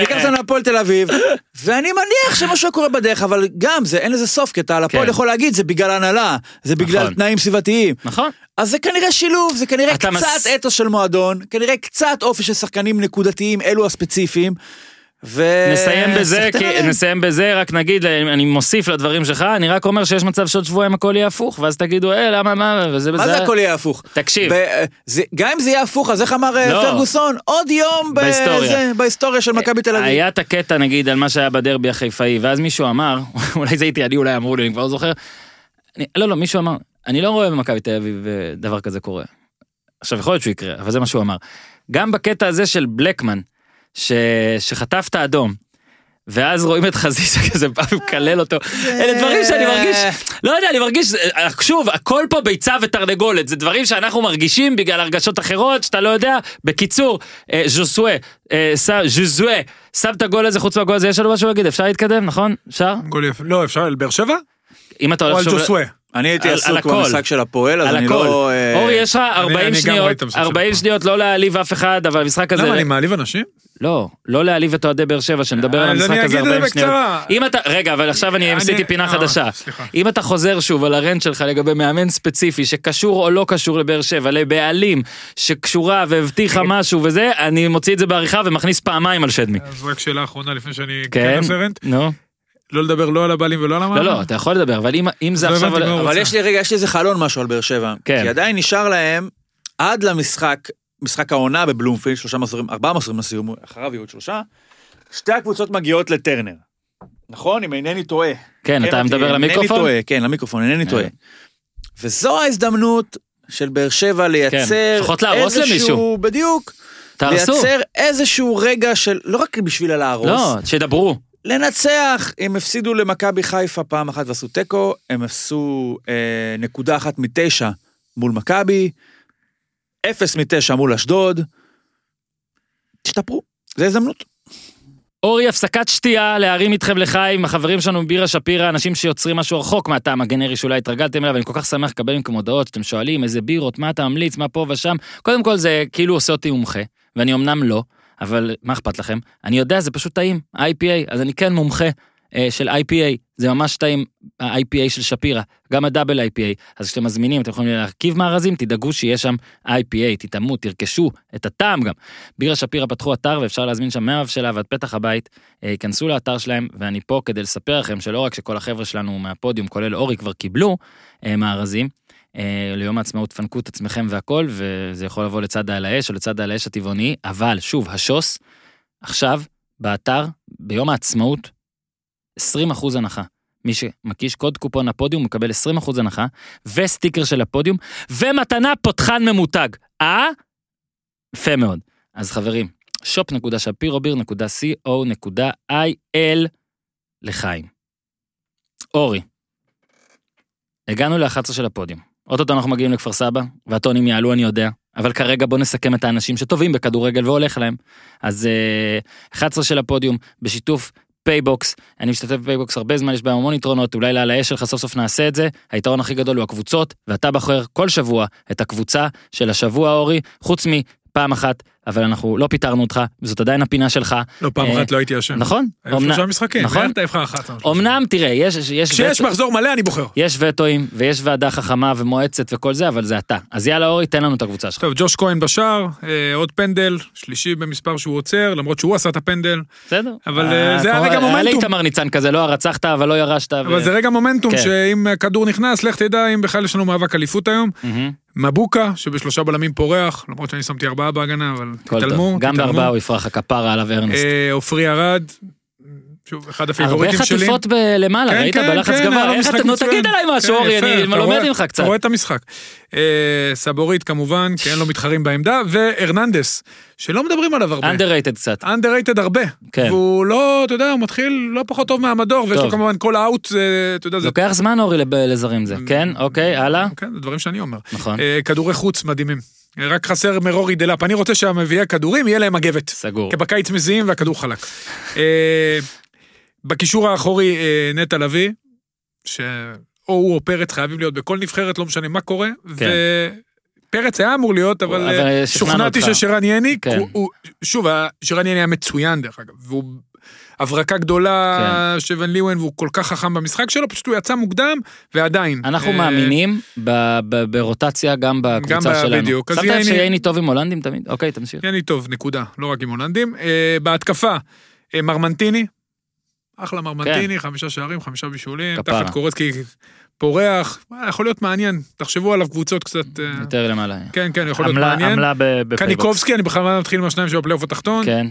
ניקח את זה מהפועל תל אביב, ואני מניח שמשהו קורה בדרך, אבל גם זה, אין לזה סוף, כי אתה על הפועל יכול להגיד, זה בגלל הנהלה, זה בגלל תנאים סביבתיים. נכון. אז זה כנראה שילוב, זה כנראה קצת אתוס של מועדון, כנראה קצת אופי של שחקנים נקודתיים, אלו הספציפיים, נסיים בזה, נסיים בזה, רק נגיד, אני מוסיף לדברים שלך, אני רק אומר שיש מצב שעוד שבועיים הכל יהיה הפוך, ואז תגידו, אה, למה, מה, וזה בזה. מה זה הכל יהיה הפוך? תקשיב. גם אם זה יהיה הפוך, אז איך אמר פרגוסון? עוד יום בהיסטוריה של מכבי תל אביב. היה את הקטע, נגיד, על מה שהיה בדרבי החיפאי, ואז מישהו אמר, אולי זה הייתי, אני אולי אמרו לי, אני כבר לא זוכר, לא, לא, מישהו אמר, אני לא רואה במכבי תל אביב דבר כזה קורה. עכשיו, יכול להיות שהוא יקרה, אבל זה מה שהוא אמר. גם בקטע הזה של בלקמן, ש... שחטפת אדום, ואז רואים את חזיזה כזה בא ומקלל אותו, אלה דברים שאני מרגיש, לא יודע, אני מרגיש, שוב, הכל פה ביצה ותרנגולת, זה דברים שאנחנו מרגישים בגלל הרגשות אחרות, שאתה לא יודע, בקיצור, ז'וסווה, ז'וסווה, שם את הגול הזה חוץ מהגול הזה, יש לנו משהו להגיד, אפשר להתקדם, נכון? אפשר? גול יפה, לא, אפשר על באר שבע? אם אתה הולך שוב... או על ז'וסווה? אני הייתי עסוק במשחק של הפועל, אז אני לא... אורי, יש לך ארבעים שניות לא להעליב אף אחד, אבל המשחק הזה... למה, אני מעליב אנשים? לא, לא להעליב את אוהדי באר שבע, שנדבר על המשחק הזה ארבעים שניות. רגע, אבל עכשיו אני המסיתי פינה חדשה. אם אתה חוזר שוב על הרנט שלך לגבי מאמן ספציפי, שקשור או לא קשור לבאר שבע, לבעלים שקשורה והבטיחה משהו וזה, אני מוציא את זה בעריכה ומכניס פעמיים על שדמי. אז רק שאלה האחרונה, לפני שאני אכנס לרנט. לא לדבר לא על הבעלים ולא על המאמן? לא, לא, אתה יכול לדבר, אבל אם זה עכשיו... אבל יש לי, רגע, יש לי איזה חלון משהו על באר שבע. כי עדיין נשאר להם עד למשחק, משחק העונה בבלומפילד, שלושה מסורים, ארבעה מסורים לסיום, אחריו יהיו עוד שלושה, שתי הקבוצות מגיעות לטרנר. נכון? אם אינני טועה. כן, אתה מדבר למיקרופון? כן, למיקרופון, אינני טועה. וזו ההזדמנות של באר שבע לייצר איזשהו, בדיוק, לייצר איזשהו רגע של, לא רק בשביל להרוס. לא, שדברו. לנצח, הם הפסידו למכבי חיפה פעם אחת ועשו טקו, הם עשו נקודה אחת מתשע מול מכבי, אפס מתשע מול אשדוד, תשתפרו, זה הזדמנות. אורי, הפסקת שתייה, להרים איתכם לחיים, החברים שלנו בירה שפירה, אנשים שיוצרים משהו רחוק מהטעם הגנרי שאולי התרגלתם אליו, ואני כל כך שמח לקבל מכם הודעות, שאתם שואלים איזה בירות, מה אתה ממליץ, מה פה ושם, קודם כל זה כאילו עושה אותי מומחה, ואני אמנם לא, אבל מה אכפת לכם? אני יודע, זה פשוט טעים, I P A, אז אני כן מומחה אה, של I P A, זה ממש טעים, ה-I P A של שפירה, גם הדאבל I P A, אז כשאתם מזמינים, אתם יכולים להרכיב מארזים, תדאגו שיהיה שם I P A, תתאמו, תרכשו את הטעם גם. בירה שפירה פתחו אתר, ואפשר להזמין שם מהאב שלה ועד פתח הבית, יכנסו לאתר שלהם, ואני פה כדי לספר לכם, שלא רק שכל החבר'ה שלנו מהפודיום, כולל אורי, כבר קיבלו מארזים, ליום העצמאות פנקו את עצמכם והכל, וזה יכול לבוא לצד העל האש, או לצד העל האש הטבעוני, אבל שוב, השוס, עכשיו, באתר, ביום העצמאות, עשרים אחוז הנחה. מי שמקיש קוד קופון הפודיום מקבל עשרים אחוז הנחה, וסטיקר של הפודיום, ומתנה פותחן ממותג. אה? יפה מאוד. אז חברים, שופ דוט פירו ביר דוט קו דוט איי אל לחיים. אורי, הגענו ל-אחת עשרה של הפודיום. אוטוטו אנחנו מגיעים לכפר סבא, והטונים יעלו, אני יודע. אבל כרגע בוא נסכם את האנשים שטובים בכדורגל והולך להם. אז אחת עשרה של הפודיום, בשיתוף פייבוקס, אני משתתף בפייבוקס הרבה זמן, יש בהם המון יתרונות, אולי להעלאה שלך סוף סוף נעשה את זה, היתרון הכי גדול הוא הקבוצות, ואתה בחר כל שבוע את הקבוצה של השבוע, אורי, חוץ מפעם אחת, אבל אנחנו לא פיתרנו אותך, זאת עדיין הפינה שלך. לא, פעם אחת לא הייתי אשם. נכון? היו שלושה משחקים, ואתה הבחר אחת. אמנם, תראה, יש... כשיש מחזור מלא, אני בוחר. יש וטועים, ויש ועדה חכמה ומועצת וכל זה, אבל זה אתה. אז יאללה, אורי, תן לנו את הקבוצה שלך. טוב, ג'וש כהן בשער, עוד פנדל, שלישי במספר שהוא עוצר, למרות שהוא עשה את הפנדל. בסדר. אבל זה הרגע מומנטום. היה לי תמר ניצן כזה, לא הרצחת, אבל לא ירשת. אבל זה רגע מומנטום שאם כדור נכנס, לך תדע, אם בכלל יש לנו מאבק אליפות היום. מבוקה, שבשלושה בלמים פורח, למרות שאני שמתי ארבעה בהגנה, אבל תתעלמו. גם בארבעה הוא יפרח הכפרה עליו ארנסט. אופרי ארד, שוב, אחד הפיבוריטים שלי. הרבה חטיפות למעלה, ראית בלחץ גבר, איך אתה, נו תגיד עליי משהו, אורי, אני מלומד ממך קצת. אתה רואה את המשחק. סבורית כמובן, כי אין לו מתחרים בעמדה, וארננדס, שלא מדברים עליו הרבה. אנדררייטד קצת. אנדררייטד הרבה. והוא לא, אתה יודע, הוא מתחיל לא פחות טוב מהמדור, ויש לו כמובן כל האוט, אתה יודע, זה... לוקח זמן, אורי, לזרים זה. כן, אוקיי, הלאה. כן, זה דברים שאני אומר. נכון. כדורי חוץ מדהימים. רק חסר מרורי דלאפ. אני רוצה שהמביאי הכדורים יהיה להם מגבת. סגור. כי בקיץ מזיעים והכדור חלק. בקישור האחורי נטע לוי, ש... או פרץ חייבים להיות בכל נבחרת, לא משנה מה קורה, ופרץ היה אמור להיות, אבל שוכנעתי ששרן יני, שוב, שרן יני היה מצוין דרך אגב, והוא הברקה גדולה שבן ליוון, והוא כל כך חכם במשחק שלו, פשוט הוא יצא מוקדם, ועדיין. אנחנו מאמינים ברוטציה גם בקבוצה שלנו. סתם שיני טוב עם הולנדים תמיד? אוקיי, תמשיך. יני טוב, נקודה, לא רק עם הולנדים. בהתקפה, מרמנטיני, אחלה מרמנטיני, חמישה שערים, חמישה בישולים, תחת קורצקי פורח, יכול להיות מעניין, תחשבו עליו קבוצות קצת... יותר למעלה. כן, כן, יכול להיות מעניין. עמלה בפייבוקס. קניקובסקי, אני בכלל מתחיל עם השניים שבפלייאוף התחתון. כן.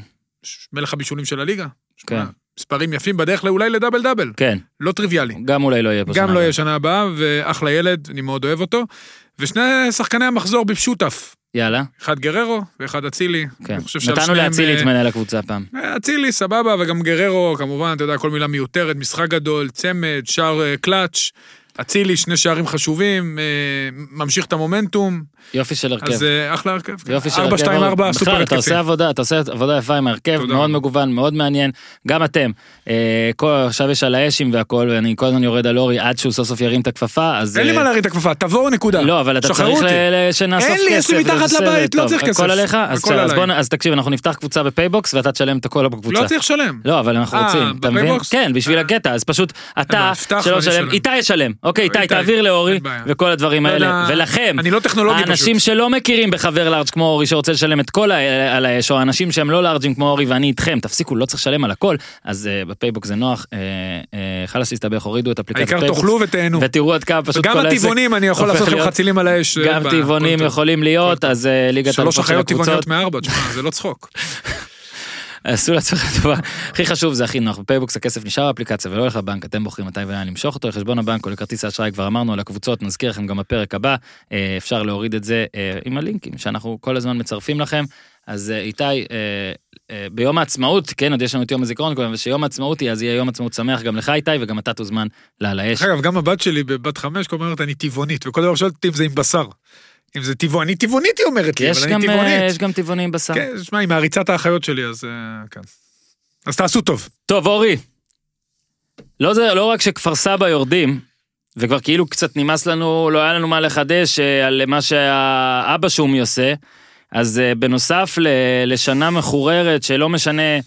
מלך הבישולים של הליגה. כן. מספרים יפים בדרך אולי לדאבל דאבל. כן. לא טריוויאלי. גם אולי לא יהיה בשנה הבאה. גם לא יהיה שנה הבאה, ואחלה ילד, אני מאוד אוהב אותו. ושני שחקני המחזור בפשוטף. יאללה. אחד גררו ואחד אצילי. כן. נתנו לאצילי להתמנה לקבוצה פעם. אצילי, סבבה, וגם גררו, כמובן, אתה יודע, כל מילה מיותרת, משחק גדול, צמד, שער קלאץ', אצילי, שני שערים חשובים, ממשיך את המומנטום. יופי של הרכב. אז אחלה הרכב. יופי של הרכב. ארבע שתיים ארבע, סופר התקפי. אתה עושה עבודה, אתה עושה עבודה יפה עם הרכב, מאוד מגוון, מאוד מעניין. גם אתם, עכשיו יש על האשים והכל, ואני כל הזמן יורד על אורי עד שהוא סוף סוף ירים את הכפפה, אז... אין לי מה להרים את הכפפה, תבואו נקודה. לא, אבל אתה צריך שנאסוף כסף. אין לי, יש לי מתחת לבית, לא צריך כסף. הכל עליך? אז תקשיב, אנחנו נפתח קבוצה בפייבוקס, ואתה תשלם את הכל בקבוצה. לא צריך לשלם. לא, אבל אנחנו רוצים. אתה מבין? כן, בשביל הקטע. אז פשוט אתה שלא משלם, איתי ישלם. אוקיי, איתי, תעביר לאורי, וכל הדברים האלה. ולכם, האנשים שלא מכירים בחבר לארג' כמו אורי, שרוצה לשלם את כל על האש, או האנשים שהם לא לארג'ים כמו אורי, ואני איתכם, תפסיקו, לא צריך לשלם על הכל, אז בפייבוקס זה נוח, חלס להסתבך, הורידו את אפליקת פייבוקס. העיקר תאכלו ותהנו. ותראו עד כמה פשוט כל העסק. גם הטבעונים, אני יכול לעשות לכם חצילים על האש. גם טבעונים יכולים להיות, אז ליגת הלפות של הקבוצות. שלוש אחיות טבעוניות מארבע, זה לא צחוק. עשו לעצמך טובה. הכי חשוב זה הכי נוח. בפייבוקס הכסף נשאר באפליקציה ולא הולך לבנק. אתם בוחרים מתי ולאן למשוך אותו, לחשבון הבנק או לכרטיס האשראי, כבר אמרנו על הקבוצות, נזכיר לכם גם בפרק הבא. אפשר להוריד את זה עם הלינקים שאנחנו כל הזמן מצרפים לכם. אז איתי, ביום העצמאות, כן, עוד יש לנו את יום הזיכרון, ושיום העצמאות היא, אז יהיה יום עצמאות שמח גם לך איתי, וגם אתה תוזמן להלאש. אגב, גם הבת שלי, בבת חמש, כל אומרת, אני טבעונית, וכל דבר שואלת אם זה עם בשר. אם זה טבעוני, אני טבעונית, היא אומרת לי, אבל אני טבעונית. יש גם טבעוני עם בשר. כן, שמע, עם העריצת האחיות שלי, אז כן. אז תעשו טוב. טוב, אורי. לא רק שכפר סבא יורדים, וכבר כאילו קצת נמאס לנו, לא היה לנו מה לחדש על מה שהאבא שום יוסה, אז בנוסף לשנה מחוררת שלא משנה,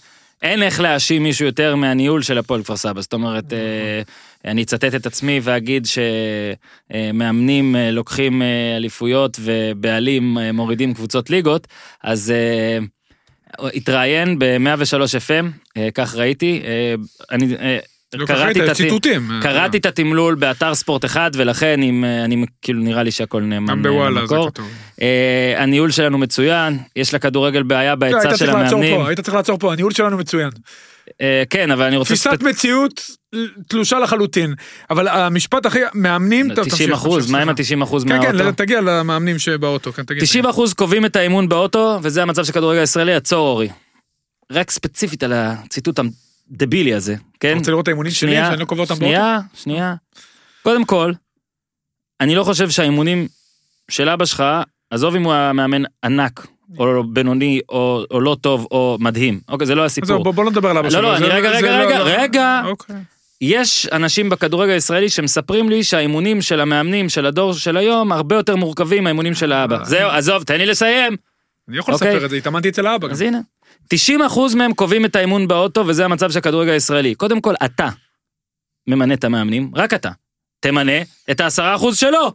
אין איך להאשים מישהו יותר מהניהול של הפועל כפר סבא. זאת אומרת, אני אצטט את עצמי ואגיד שמאמנים לוקחים אליפויות ובעלים מורידים קבוצות ליגות, אז התראיין ב-מאה ושלוש אף אם, כך ראיתי, אני... קראתי את התמלול באתר ספורט אחד, ולכן נראה לי שהכל נאמן במקור. הניהול שלנו מצוין, יש לכדורגל בעיה בהיצע של המאמנים. היית צריך לעצור פה, הניהול שלנו מצוין. כן, אבל אני רוצה... תפיסת מציאות תלושה לחלוטין, אבל המשפט הכי... מאמנים... תשעים אחוז, מה עם ה-תשעים אחוז מהאוטו? כן, כן, תגיע למאמנים שבאוטו. תשעים אחוז קובעים את האימון באוטו, וזה המצב של כדורגל הישראלי, עצור אורי. רק ספציפית על הציטוט המתאר, דבילי הזה, כן? אני רוצה לראות את האימונים שלי, שאני לא קובע אותם באוטו. שנייה, שנייה. קודם כל, אני לא חושב שהאימונים של אבא שלך, עזוב אם הוא המאמן ענק, או בינוני, או לא טוב, או מדהים. אוקיי, זה לא הסיפור. בוא לא נדבר על אבא שלך. לא, לא, אני רגע, רגע, רגע, רגע. יש אנשים בכדורגל הישראלי שמספרים לי שהאימונים של המאמנים, של הדור של היום, הרבה יותר מורכבים מהאימונים של האבא. זהו, עזוב, תן לי לסיים. אני יכול לספר את זה, התאמנתי אצל האבא. אז הנה. תשעים אחוז מהם קובעים את האימון באוטו, וזה המצב של הכדורגל הישראלי. קודם כל, אתה ממנה את המאמנים, רק אתה. תמנה את ה-עשרה אחוז שלו,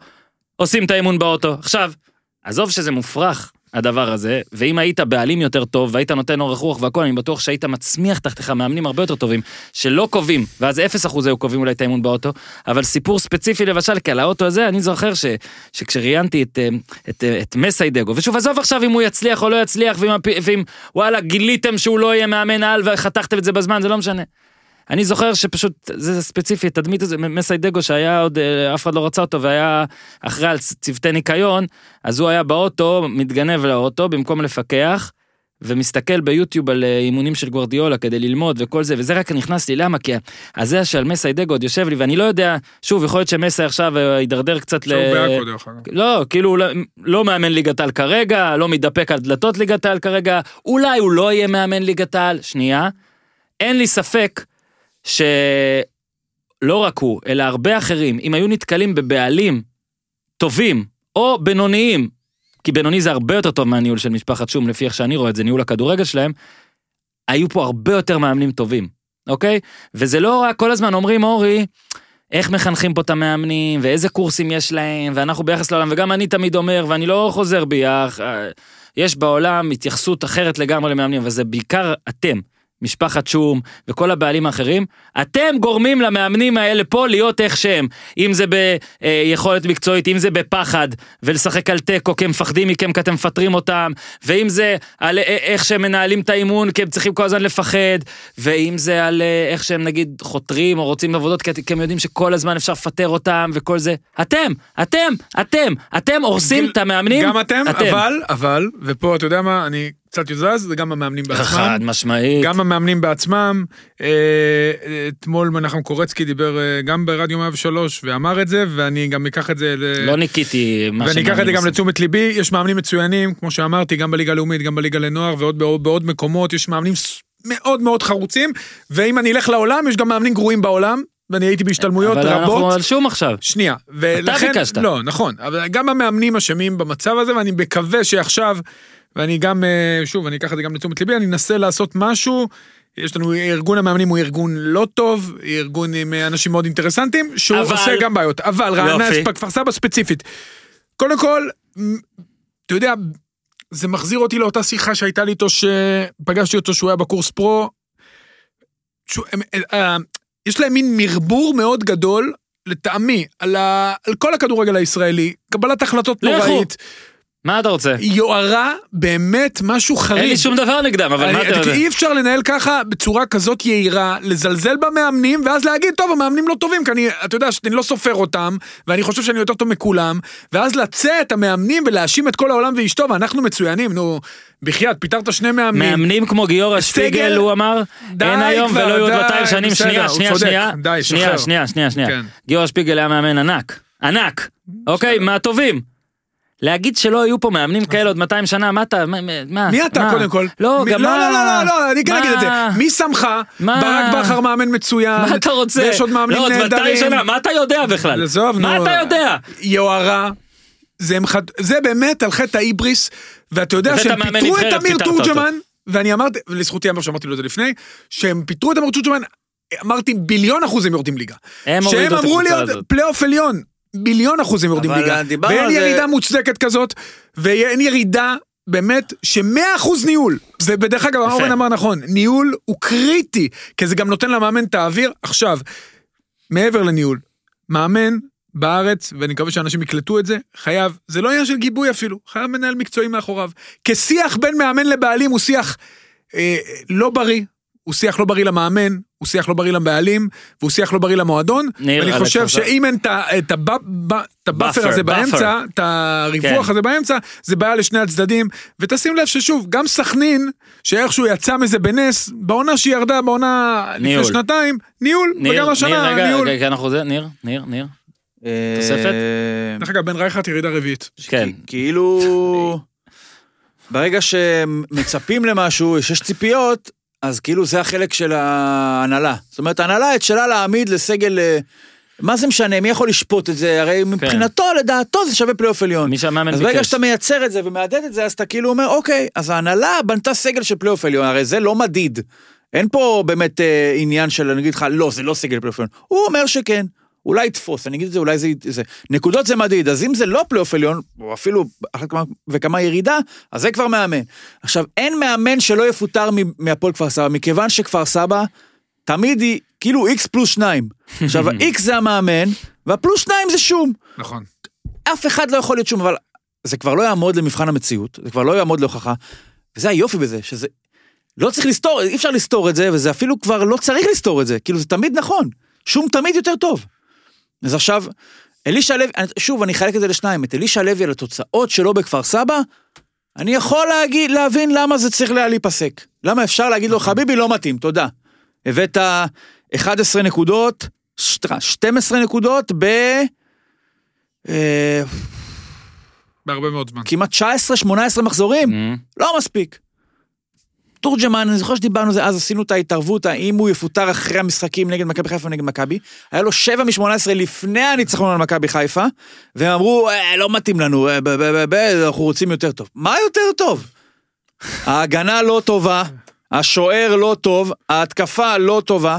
עושים את האימון באוטו. עכשיו, עזוב שזה מופרך, הדבר הזה, ואם היית בעלים יותר טוב, והיית נותן אורך רוח והכל, אני בטוח שהיית מצמיח תחתיך מאמנים הרבה יותר טובים, שלא קובעים, ואז אפס אחוז היו קובעים אולי את האימון באוטו, אבל סיפור ספציפי לבשל, כי על האוטו הזה, אני זוכר ש, שכשראיינתי את, את, את מסיידגו, ושוב, עזוב עכשיו אם הוא יצליח או לא יצליח, ואם, ואם וואלה, גיליתם שהוא לא יהיה מאמן על, וחתכתם את זה בזמן, זה לא משנה. אני זוכר שפשוט, זה ספציפי, תדמית הזה, מסיידגו שהיה עוד, אף אחד לא רצה אותו, והיה אחרי על צוותי ניקיון, אז הוא היה באוטו, מתגנב לאוטו, במקום לפקח, ומסתכל ביוטיוב על אימונים של גוורדיולה, כדי ללמוד וכל זה, וזה רק נכנס לי, למה? כי הזה של מסיידגו עוד יושב לי, ואני לא יודע, שוב, יכול להיות שמסי עכשיו יידרדר קצת ל... שהוא בעקוד, דרך אגב. לא, כאילו, לא מאמן ליגת העל כרגע, לא מתדפק על דלתות ליגת העל כרגע, אולי הוא לא יהיה מאמן ליגת העל. שנייה, אין לי ספק שלא רק הוא, אלא הרבה אחרים, אם היו נתקלים בבעלים טובים, או בינוניים, כי בינוני זה הרבה יותר טוב מהניהול של משפחת שום, לפי איך שאני רואה את זה, ניהול הכדורגל שלהם, היו פה הרבה יותר מאמנים טובים, אוקיי? וזה לא רק, כל הזמן אומרים, אורי, איך מחנכים פה את המאמנים, ואיזה קורסים יש להם, ואנחנו ביחס לעולם, וגם אני תמיד אומר, ואני לא חוזר ביחס, יש בעולם התייחסות אחרת לגמרי למאמנים, וזה בעיקר אתם, משפחת שום, וכל הבעלים האחרים, אתם גורמים למאמנים האלה פה להיות איך שהם, אם זה ביכולת מקצועית, אם זה בפחד, ולשחק על טקו, כי הם מפחדים מכם, כי אתם מפטרים אותם, ואם זה על איך שהם מנהלים את האימון, כי הם צריכים כל הזמן לפחד, ואם זה על איך שהם נגיד חותרים, או רוצים לעבודות, כי הם יודעים שכל הזמן אפשר לפטר אותם, וכל זה, אתם, אתם, אתם, אתם הורסים את המאמנים, גם אתם, אבל, אבל, ופה אתה יודע מה, אני... קצת יוזז, זה גם המאמנים בעצמם. אחד, משמעית. גם המאמנים בעצמם. אתמול מנחם קורצקי דיבר גם ברדיו מאה ושלוש, ואמר את זה, ואני גם אקח את זה... לא ניקיתי מה שמאמנים. ואני אקח את זה גם לתשומת ליבי. יש מאמנים מצוינים, כמו שאמרתי, גם בליגה הלאומית, גם בליגה לנוער, ועוד מקומות. יש מאמנים מאוד מאוד חרוצים, ואם אני אלך לעולם, יש גם מאמנים גרועים בעולם, ואני הייתי בהשתלמויות רבות. אבל אנחנו על שום עכשיו. שנייה. אתה ביקשת. לא, נכון. אבל גם המאמנים אשמים במצב הזה, ואני מקווה שעכשיו ואני גם, שוב, אני אקח את זה גם לתשומת ליבי, אני אנסה לעשות משהו, יש לנו, ארגון המאמנים הוא ארגון לא טוב, ארגון עם אנשים מאוד אינטרסנטים, שהוא אבל... עושה גם בעיות, אבל רענס, כפר סבא ספציפית, קודם כל, אתה יודע, זה מחזיר אותי לאותה שיחה שהייתה לי איתו, שפגשתי אותו שהוא היה בקורס פרו, שהוא, יש להם מין מרבור מאוד גדול, לטעמי, על, ה... על כל הכדורגל הישראלי, קבלת החלטות נוראית, מה אתה רוצה? יוערה באמת משהו חריג. אין לי שום דבר נגדם, אבל מה אתה יודע? אי אפשר לנהל ככה בצורה כזאת יעירה, לזלזל במאמנים, ואז להגיד, טוב, המאמנים לא טובים, כי אני, אתה יודע, שאני לא סופר אותם, ואני חושב שאני יותר טוב מכולם, ואז לצאת המאמנים ולהאשים את כל העולם ואשתו, ואנחנו מצוינים, נו, בחייאת, פיתרת שני מאמנים. מאמנים כמו גיורא שפיגל, הוא אמר, אין היום ולא יהיו עוד מאתיים שנים, שנייה, שנייה, שנייה, שנייה. גיורא שפיגל היה מאמן ענק, ענק. אוקיי, מהטובים. להגיד שלא היו פה מאמנים כאלה עוד מאתיים שנה, מה אתה, מה? מי אתה קודם כל? לא, לא, לא, לא, אני כאן אגיד את זה. מי שמך? ברק בחר מאמן מצוין. מה אתה רוצה? ויש עוד מאמנים נהדרים. לא, עוד מאתיים שנה, מה אתה יודע בכלל? מה אתה יודע? יוערה. זה באמת על חטא ההיבריס, ואתה יודע שהם פיתרו את אמיר תורג'מן, ואני אמרתי, לזכותי אמר שאמרתי לו את זה לפני, שהם פיתרו את אמיר תורג'מן, אמרתי ביליון אחוזים יורדים ליגה. שהם אמרו לי עוד פלייאוף עליון. ביליון אחוזים יורדים ליגה, ואין ירידה מוצדקת כזאת, ואין ירידה באמת שמאה אחוז ניהול, ובדרך אגב, אורן אמר נכון, ניהול הוא קריטי, כי זה גם נותן למאמן את האוויר. עכשיו, מעבר לניהול, מאמן בארץ, ואני מקווה שאנשים יקלטו את זה, חייב, זה לא עניין של גיבוי אפילו, חייב מנהל מקצועי מאחוריו, כשיח בין מאמן לבעלים הוא שיח אה, לא בריא, הוא שיח לא בריא למאמן, הוא שיח לא בריא לבעלים, והוא שיח לא בריא למועדון, ואני חושב שאם אין את הבאפר הזה באמצע, את הריווח הזה באמצע, זה בעיה לשני הצדדים, ותשים לב ששוב, גם סכנין, שאיכשהו יצא מזה בנס, בעונה שירדה, בעונה לפני שנתיים, ניהול, וגם השנה, ניהול. ניר, רגע, כאן אחוזי, ניר, ניר, ניר, תוספת. דרך אגב, בן רייכת ירידה רביעית. כן. כאילו, ברגע שמצפים למשהו, שיש ציפיות, אז כאילו זה החלק של ההנהלה. זאת אומרת, ההנהלה את שלה להעמיד לסגל, מה זה משנה, מי יכול לשפוט את זה, הרי מבחינתו, לדעתו, זה שווה פלייאוף עליון. אז ברגע שאתה מייצר את זה ומעדד את זה, אז אתה כאילו אומר, אוקיי, אז ההנהלה בנתה סגל של פלייאוף עליון, הרי זה לא מדיד. אין פה באמת אה, עניין של, אני אגיד לך, לא, זה לא סגל פלייאוף עליון. הוא אומר שכן, אולי תפוס, אני אגיד את זה, אולי זה, זה. נקודות זה מדיד, אז אם זה לא פלייאוף עליון, או אפילו וכמה ירידה, אז זה כבר מאמן. עכשיו, אין מאמן שלא יפוטר מהפועל כפר סבא, מכיוון שכפר סבא תמיד היא כאילו X פלוס שניים. עכשיו, ה-X זה המאמן, והפלוס שניים זה שום. נכון. אף אחד לא יכול להיות שום, אבל זה כבר לא יעמוד למבחן המציאות, זה כבר לא יעמוד להוכחה, וזה היופי בזה, שזה לא צריך לסתור, אי אפשר לסתור את זה, וזה אפילו כבר לא צריך לסתור את זה, כאילו זה תמיד נכון, שום תמיד יותר טוב. אז עכשיו, אלישע לוי, שוב, אני אחלק את זה לשניים, את אלישע לוי על התוצאות שלו בכפר סבא, אני יכול להגיד, להבין למה זה צריך להיפסק. למה אפשר להגיד לו, חביבי, לא מתאים, תודה. הבאת אחת עשרה נקודות, שתים עשרה נקודות ב... בהרבה מאוד זמן. כמעט תשע עשרה שמונה עשרה מחזורים, לא מספיק. תורג'מן, אני זוכר שדיברנו זה, אז עשינו את ההתערבות, האם הוא יפוטר אחרי המשחקים נגד מכבי חיפה ונגד מכבי, היה לו שבע משמונה עשרה לפני הניצחון על מכבי חיפה, והם אמרו, לא מתאים לנו, אנחנו רוצים יותר טוב. מה יותר טוב? ההגנה לא טובה, השוער לא טוב, ההתקפה לא טובה,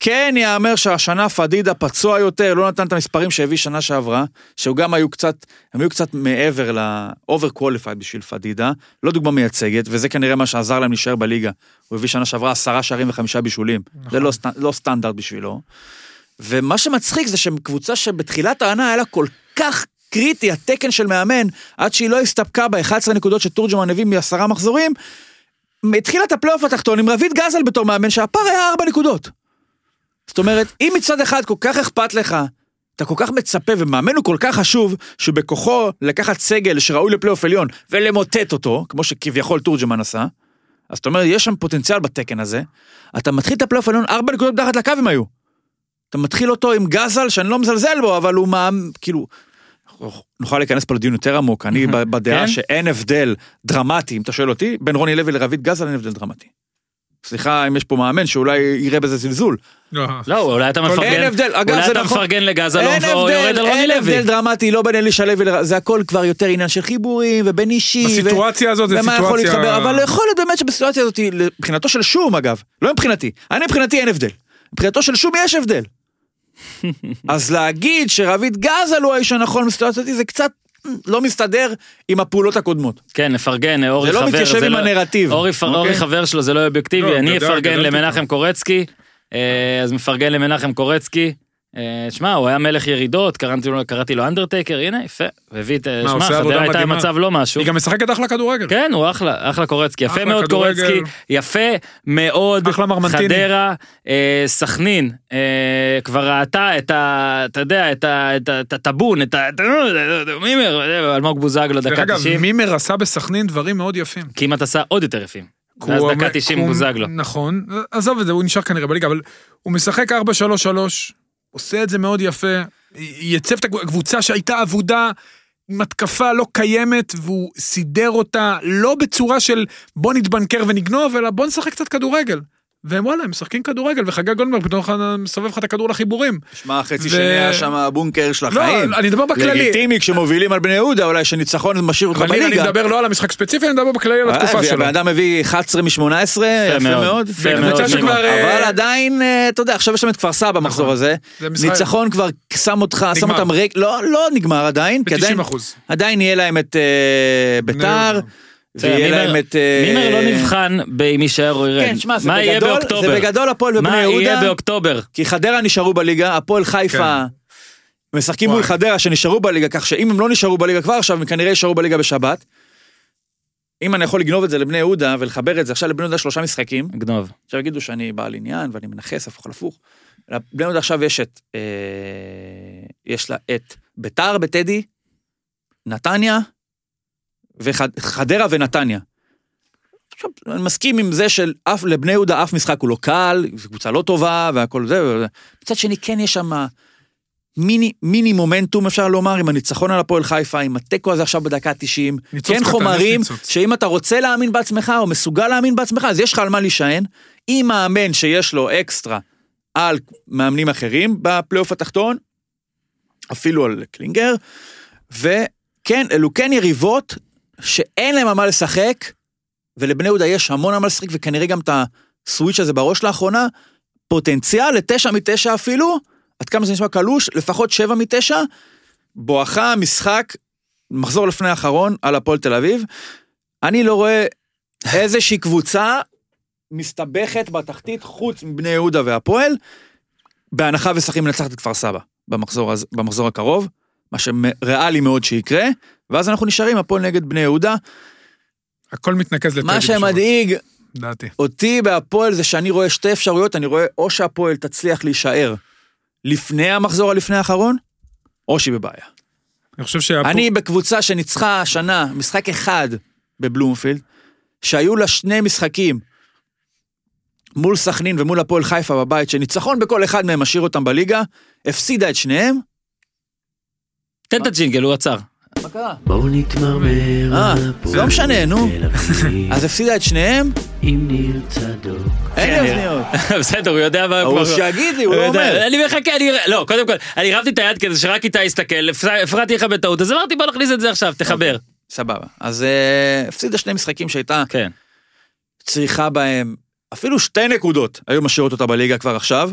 כן יאמר שהשנה פדידה פצוע יותר, לא נתן את המספרים שהביא שנה שעברה, שהוא גם היו קצת, הם היו קצת מעבר ל-overqualified בשביל פדידה, לא דוגמה מייצגת, וזה כנראה מה שעזר להם להישאר בליגה, הוא הביא שנה שעברה עשרה שערים וחמישה בישולים, נכון. זה לא, לא סטנדרט בשבילו, ומה שמצחיק זה שקבוצה שבתחילת העונה היה לה כל כך קריטי, התקן של מאמן, עד שהיא לא הסתפקה ב-אחת עשרה נקודות שטורג'מן הביא מעשרה מחזורים, מתחילת הפלייאוף התחתון, עם רביד גזל בתור מאמן, שהפער היה ארבע נקודות. זאת אומרת, אם מצד אחד כל כך אכפת לך, אתה כל כך מצפה, ומאמן הוא כל כך חשוב, שבכוחו לקחת סגל שראוי לפלייאוף עליון, ולמוטט אותו, כמו שכביכול תורג'מן עשה, אז זאת אומרת, יש שם פוטנציאל בתקן הזה, אתה מתחיל את הפלייאוף עליון, ארבע נקודות מתחת לקו הם היו. אתה מתחיל אותו עם גזל, שאני לא מזלזל בו, אבל הוא מאמן, כאילו, נוכל להיכנס פה לדיון יותר עמוק, אני בדעה שאין הבדל דרמטי, אם אתה שואל אותי, בין רוני לוי לרביד גזל, אין הבדל דרמטי. סליחה אם יש פה מאמן שאולי יראה בזה זלזול. לא, אולי אתה מפרגן לגזל, אין הבדל דרמטי, לא בין אלישע לוי, זה הכל כבר יותר עניין של חיבורים ובין אישי. בסיטואציה הזאת זה סיטואציה. אבל יכול להיות באמת שבסיטואציה הזאת, מבחינתו של שום אגב, לא מבחינתי, אני מבחינתי אין הבדל. מבחינתו של שום יש הבדל. אז להגיד שרביד גזל הוא האיש הנכון בסיטואציה הזאת, זה קצת, לא מסתדר עם הפעולות הקודמות. כן, נפרגן, אורי חבר. זה לא מתיישב עם הנרטיב. אורי חבר שלו, זה לא אובייקטיבי, אני אפרגן למנחם קורצקי, אז מפרגן למנחם קורצקי, תשמע, הוא היה מלך ירידות, קראתי לו אנדרטייקר, הנה, יפה, הביא את, שמע, חדרה הייתה עם מצב לא משהו. היא גם משחקת אחלה כדורגל. כן, הוא אחלה, אחלה קורצקי, יפה מאוד קורצקי, יפה מאוד, חדרה, סכנין, כבר ראתה את ה, אתה יודע, את הטבון, את ה, מימר, אלמוג בוזגלו, דקה תשעים. מימר עשה בסכנין דברים מאוד יפים. כמעט עשה עוד יותר יפים. אז דקה תשעים בוזגלו. נכון, עזוב את זה, הוא נשאר כנראה בליגה, אבל הוא משחק ארבע שלוש שלוש, עושה את זה מאוד יפה, ייצב את הקבוצה שהייתה עבודה, מתקפה לא קיימת, והוא סידר אותה לא בצורה של בוא נתבנקר ונגנוב, אלא בוא נשחק קצת כדורגל. והם וואלה, הם משחקים כדורגל, וחגג גולדברג, פתאום מסובב לך את הכדור לחיבורים. שמע, חצי ו... שנייה שם הבונקר של החיים. לא, אני מדבר בכללי. לגיטימי, כשמובילים על בני יהודה, אולי שניצחון משאיר אותך בליגה. אני מדבר לא על המשחק ספציפי, אני מדבר בכללי על התקופה שלו. והאדם הביא אחת עשרה משמונה עשרה, יפה מאוד. אבל עדיין, אתה יודע, עכשיו יש להם את כפר סבא במחזור הזה. ניצחון כבר שם אותך, שם אותם ריק, לא נגמר עדיין. ב-תשעים אחוז. עדיין יהיה להם את ביתר. מימר לא נבחן אם יישאר או ירד. מה יהיה באוקטובר? זה בגדול הפועל ובני יהודה, כי חדרה נשארו בליגה, הפועל חיפה משחקים מול חדרה שנשארו בליגה, כך שאם הם לא נשארו בליגה כבר עכשיו, הם כנראה יישארו בליגה בשבת. אם אני יכול לגנוב את זה לבני יהודה ולחבר את זה, עכשיו לבני יהודה שלושה משחקים, עכשיו יגידו שאני בעל עניין ואני מנחס הפוך לפוך. לבני יהודה עכשיו יש את יש לה את ביתר בטדי, נתניה וחדרה ונתניה. אני מסכים עם זה של אף לבני יהודה, אף משחק הוא לא קל, קבוצה לא טובה והכל זה. מצד שני כן יש שם מיני, מיני מומנטום, אפשר לומר, עם הניצחון על הפועל חיפה, עם הטקו הזה עכשיו בדקה התשעים, כן חומרים שאם אתה רוצה להאמין בעצמך או מסוגל להאמין בעצמך, אז יש לך על מה להישען. אם מאמן שיש לו אקסטרה על מאמנים אחרים בפלייאוף התחתון, אפילו על קלינגר, וכן, אלו כן יריבות שאין להם מה לשחק, ולבני יהודה יש המון מה לשחק, וכנראה גם את הסוויץ' הזה בראש לאחרונה, פוטנציאל לתשע מתשע אפילו, עד כמה זה נשמע קלוש, לפחות שבע מתשע, בואכה משחק, מחזור לפני האחרון, על הפועל תל אביב, אני לא רואה איזושהי קבוצה, מסתבכת בתחתית, חוץ מבני יהודה והפועל, בהנחה ושחקים נצחת את כפר סבא, במחזור, במחזור הקרוב, מה שריאלי מאוד שיקרה, ואז אנחנו נשארים, הפועל נגד בני יהודה. הכל מתנקז לטדי. מה שמדאיג אותי בהפועל זה שאני רואה שתי אפשרויות, אני רואה או שהפועל תצליח להישאר לפני המחזור הלפני האחרון, או שהיא בבעיה. אני חושב שהפועל... אני בקבוצה שניצחה השנה, משחק אחד בבלומפילד, שהיו לה שני משחקים, מול סכנין ומול הפועל חיפה בבית, שניצחון בכל אחד מהם משאיר אותם בליגה, הפסידה את שניהם. תן את הג'ינגל, הוא עצר. מה קרה? בואו נתמרמר. אה, לא משנה, נו. אז הפסידה את שניהם? עם ניר צדוק. אין אוזניות. בסדר, הוא יודע מה... הוא שיגיד לי, הוא לא אומר. אני מחכה, אני... לא, קודם כל, אני רבתי את היד כזה שרק איתה הסתכל, הפרעתי לך בטעות, אז אמרתי, בוא נכניס את זה עכשיו, תחבר. סבבה. אז הפסידה שני משחקים שהייתה צריכה בהם, אפילו שתי נקודות היו משאירות אותה בליגה כבר עכשיו,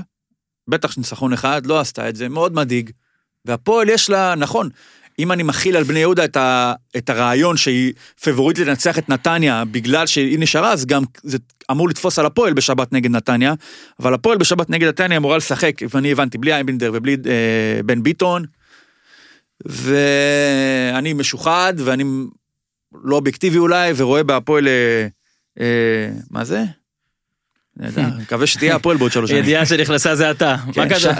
בטח שניצחון אחד, לא עשתה את זה, מאוד מדאיג. והפועל יש לה, נכון, אם אני מכיל על בני יהודה את, ה, את הרעיון שהיא פבוריטית לנצח את נתניה, בגלל שהיא נשארה, אז גם זה אמור לתפוס על הפועל בשבת נגד נתניה, אבל הפועל בשבת נגד נתניה אמורה לשחק, ואני הבנתי, בלי איינבינדר ובלי אה, בן ביטון, ואני משוחד, ואני לא אובייקטיבי אולי, ורואה בהפועל, אה, אה, מה זה? אני מקווה שתהיה הפועל בעוד שלוש שנים. ידיעה שנכנסה זה אתה.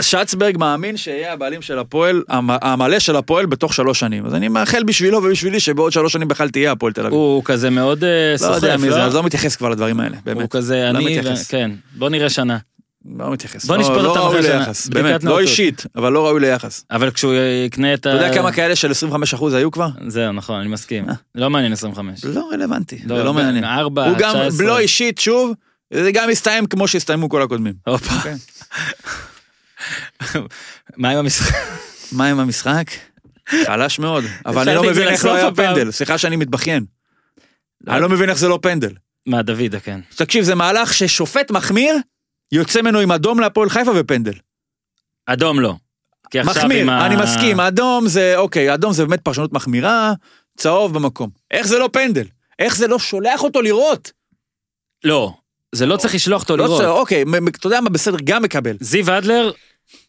שצברג מאמין שיהיה הבעלים של הפועל, המלא של הפועל בתוך שלוש שנים. אז אני מאחל בשבילו ובשבילי שבעוד שלוש שנים בכלל תהיה הפועל תל אביב. הוא כזה מאוד סוחף. לא יודע מי זה, אז לא מתייחס כבר לדברים האלה. הוא כזה, אני, כן. בוא נראה שנה. לא מתייחס. בוא נשפוט אותם אחרי שנה. באמת, לא אישית, אבל לא ראוי ליחס. אבל כשהוא יקנה את... אתה יודע כמה כאלה של עשרים וחמישה אחוז היו כבר? זהו, נכון, אני מסכים. לא מעניין עשרים וחמש. לא רלוונטי. לא מעניין. הוא גם לא אישית, שוב. זה גם הסתיים כמו שהסתיימו כל הקודמים. אופה. מה עם המשחק? מה עם המשחק? חלש מאוד. אבל אני לא מבין איך לא היה פנדל. סליחה שאני מתבכיין. אני לא מבין איך זה לא פנדל. מה, דוד, כן. תקשיב, זה מהלך ששופט מחמיר, יוצא ממנו עם אדום להפועל חיפה ופנדל. אדום לא. מחמיר, אני מסכים. אדום זה, אוקיי, אדום זה באמת פרשנות מחמירה, צהוב במקום. איך זה לא פנדל? איך זה לא שולח אותו לראות? לא. זה לא צריך לשלוח אותו לראות. אוקיי, אתה יודע מה בסדר, גם מקבל. זיו אדלר,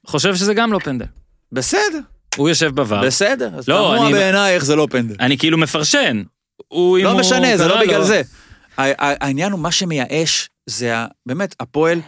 חושב שזה גם לא פנדל. בסדר. הוא יושב בוואר. בסדר. אז לא, תמוה אני... בעיניי איך זה לא פנדל. אני כאילו מפרשן. הוא, לא משנה, הוא... זה לא בגלל לא... זה. העניין הוא מה שמייאש, זה ה... באמת הפועל,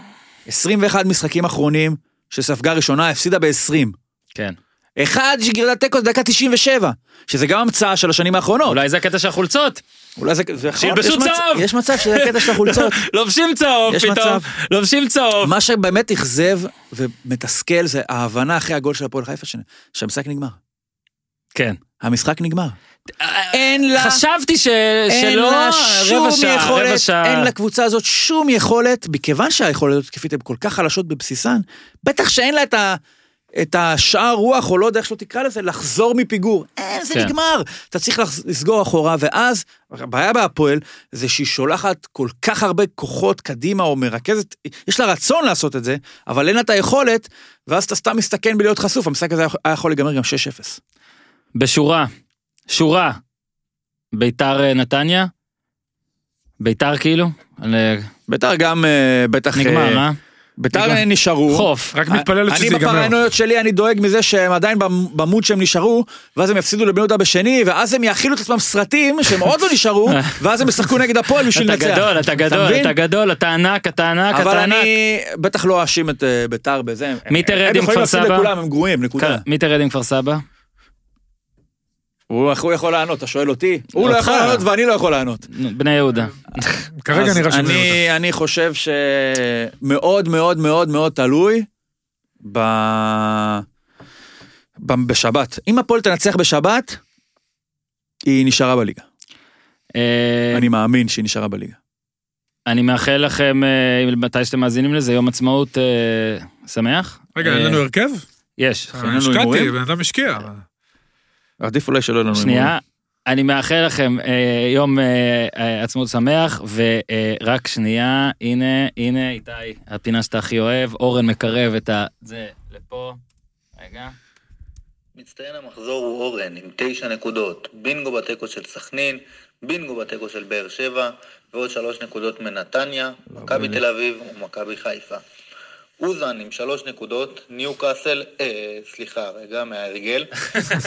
עשרים ואחד משחקים אחרונים, שספגה ראשונה, הפסידה ב-עשרים. כן. אחד שגירדה טקו, דקה תשעים ושבע, שזה גם המצאה של השנים האחרונות. אולי זה הקטע של החולצות. אולי זה... שילבשו צהוב. יש מצב שזה הקטע של החולצות. לובשים צהוב פתאום. לובשים צהוב. מה שבאמת אכזב ומתסכל, זה ההבנה אחרי הגול של הפועל חיפה, שהמשחק נגמר. כן. המשחק נגמר. אין לה... חשבתי שלא... רבע שעה. אין לקבוצה הזאת שום יכולת, בכיוון שהיכולת התקפית הן כל כך חלשות בבסיסן, בטח שאין לה את ה... את השעה רוח, או לא יודע איך שלא תקרא לזה, לחזור מפיגור. אין, זה נגמר. אתה צריך לסגור אחורה, ואז, הבעיה בהפועל, זה שהיא שולחת כל כך הרבה כוחות קדימה, או מרכזת, יש לה רצון לעשות את זה, אבל אין את היכולת, ואז אתה סתם מסתכן בלהיות חשוף, המשחק הזה היה יכול לגמר גם שש אפס. בשורה, שורה, ביתר נתניה, ביתר כאילו, ביתר גם בטח... נגמר, מה? ביתר נשארו. חוף, רק מתפללת שזה ייגמר. אני בפרנויות שלי, אני דואג מזה שהם עדיין במוד שהם נשארו, ואז הם יפסידו לבני יהודה בשני, ואז הם יאכילו את עצמם סרטים שהם עוד לא נשארו, ואז הם משחקו נגד הפועל בשביל לנצח. אתה גדול, אתה גדול, אתה גדול, אתה ענק, אתה ענק, אבל אני בטח לא אשים את ביתר בזה. מי תרד עם כפר סבא? הם גרועים, נקודה. מי תרד עם כפר סבא? הוא יכול לענות, אתה שואל אותי? הוא לא יכול לענות ואני לא יכול לענות. בני יהודה. כרגע נראה שבני יהודה. אני חושב שמאוד מאוד מאוד מאוד תלוי בשבת. אם הפועל תנצח בשבת, היא נשארה בליגה. אני מאמין שהיא נשארה בליגה. אני מאחל לכם, מתי שאתם מאזינים לזה, יום עצמאות שמח. רגע, אין לנו הרכב? יש. השקעתי, בן אדם השקיע. עדיף אולי שלא לנו. שנייה, אני מאחל לכם יום עצמאות שמח, ורק שנייה, הנה, הנה, איתי, הפינה שאתה הכי אוהב, אורן מקרב את זה לפה, רגע. מצטיין המחזור הוא אורן, עם תשע נקודות, בינגו בטקו של סכנין, בינגו בטקו של באר שבע, ועוד שלוש נקודות מנתניה, מכבי תל אביב ומכבי חיפה. אוזן עם שלוש נקודות, ניו קאסל, אה, סליחה, רגע, מהרגל,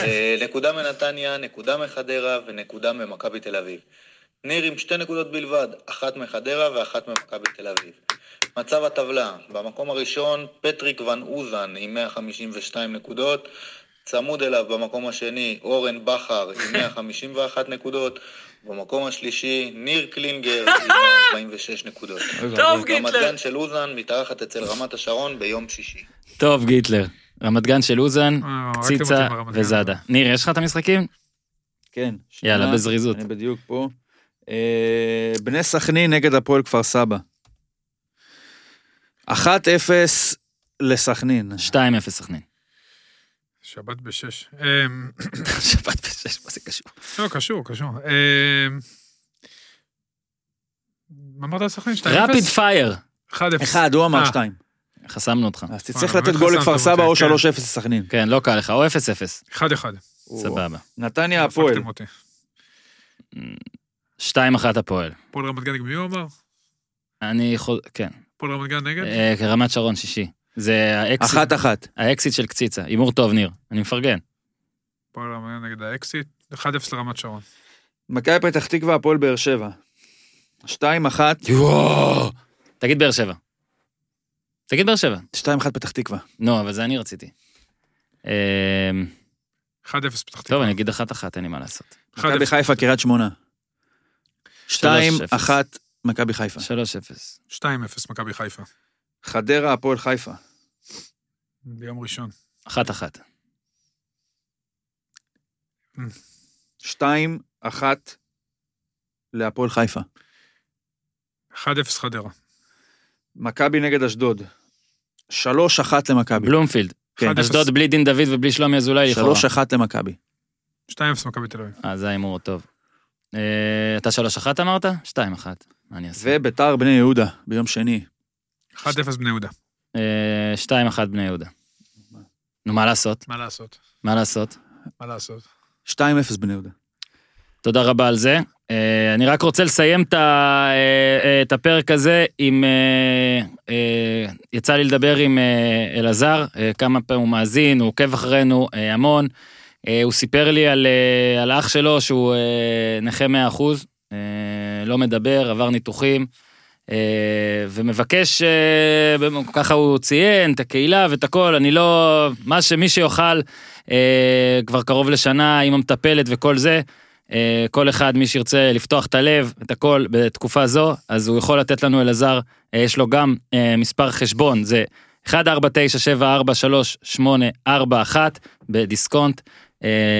אה, נקודה מנתניה, נקודה מחדרה ונקודה ממכבי תל אביב. ניר עם שתי נקודות בלבד, אחת מחדרה ואחת ממכבי תל אביב. מצב הטבלה, במקום הראשון, פטריק ון אוזן עם מאה חמישים ושתיים נקודות, צמוד אליו במקום השני, אורן בחר עם מאה חמישים ואחת נקודות, במקום השלישי, ניר קלינגר עם ארבעים ושש נקודות. טוב, גיטלר. רמת גן של אוזן מתארחת אצל רמת השרון ביום שישי. טוב, גיטלר. רמת גן של אוזן, קציצה וזדה. ניר, יש לך את המשחקים? כן. יאללה, בזריזות. אני בדיוק פה. בני סכנין נגד הפועל כפר סבא. אחת אפס לסכנין. שתיים אפס סכנין. שבת בשש. שבת בשש, מה זה קשור? לא, קשור, קשור. אמרת על סכנין? שתיים אפס? רפיד פייר. אחד אפס. אחד, הוא אמר שתיים. חסמנו אותך. אז תצטרך לתת גול לכפר סבא או שלוש אפס לסכנין. כן, לא קל לך, או אפס אפס. אחד אחד. סבבה. נתניה הפועל. שתיים אחת הפועל. פועל רמת גן נגד, הוא אמר? אני יכול, כן. פועל רמת גן נגד? רמת שרון שישי. זה האקסיט. אחת אחת. האקסיט של קציצה. אימור טוב, ניר. אני מפרגן. פועל רמת נגד האקסיט. אחד אפס לרמת שרון. מכבי פתח תקווה, הפועל באר שבע. שתיים אחת. יואו! תגיד באר שבע. תגיד באר שבע. שתיים אחת פתח תקווה. לא, אבל זה אני רציתי. אחד אפס פתח תקווה. טוב, אני אגיד אחת אחת, אין לי מה לעשות. מכבי חיפה, קריית שמונה. שתיים אחת מכבי חיפה. שלוש אפס. שתיים אפס מכבי חיפה. חדרה, הפועל חיפה. ביום ראשון. אחת אחת. שתיים אחת להפועל חיפה. אחד אפס חדרה. מכבי נגד אשדוד. שלוש אחת למכבי. בלומפילד. אשדוד בלי דין דוד ובלי שלומי אזולאי. שלוש אחת למכבי. שתיים אפס מכבי תל אביב. אז זה הימור טוב. אתה שלוש אחת אמרת? שתיים אחת. וביתר בני יהודה ביום שני. אחד אפס בני יהודה. שתיים אחת בני יהודה. נו, מה לעשות? מה לעשות? מה לעשות? מה לעשות? שתיים אפס בני יהודה. תודה רבה על זה. אני רק רוצה לסיים את הפרק הזה, עם, יצא לי לדבר עם אלעזר, כמה פעמים הוא מאזין, הוא עוקב אחרינו המון, הוא סיפר לי על, על האח שלו שהוא נכה מאה אחוז, לא מדבר, עבר ניתוחים, ומבקש, ככה הוא ציין, את הקהילה ואת הכל, אני לא, מה שמי שיוכל, כבר קרוב לשנה, עם המטפלת וכל זה, כל אחד מי שירצה לפתוח את הלב, את הכל בתקופה זו, אז הוא יכול לתת לנו אלעזר, יש לו גם מספר חשבון, זה אחת ארבע תשע שבע ארבע שלוש שמונה ארבע אחת, בדיסקונט,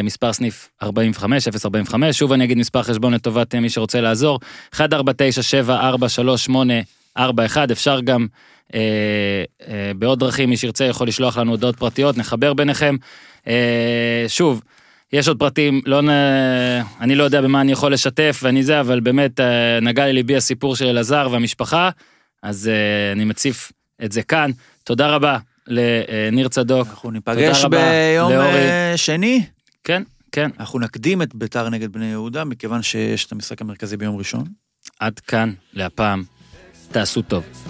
מספר סניף ארבעים וחמש אפס ארבעים וחמש, שוב אני אגיד מספר חשבון לטובת מי שרוצה לעזור, אחת ארבע תשע שבע ארבע שלוש שמונה ארבע אחת, אפשר גם בעוד דרכים, מי שירצה יכול לשלוח לנו הודעות פרטיות, נחבר ביניכם, שוב, יש עוד פרטים, לא, אני לא יודע במה אני יכול לשתף ואני זה, אבל באמת נגע לי ליבי הסיפור של אלעזר והמשפחה, אז אני מציף את זה כאן. תודה רבה לניר צדוק. אנחנו ניפגש ביום שני? כן, כן. אנחנו נקדים את ביתר נגד בני יהודה, מכיוון שיש את המשחק המרכזי ביום ראשון. עד כאן, להפעם, תעשו טוב.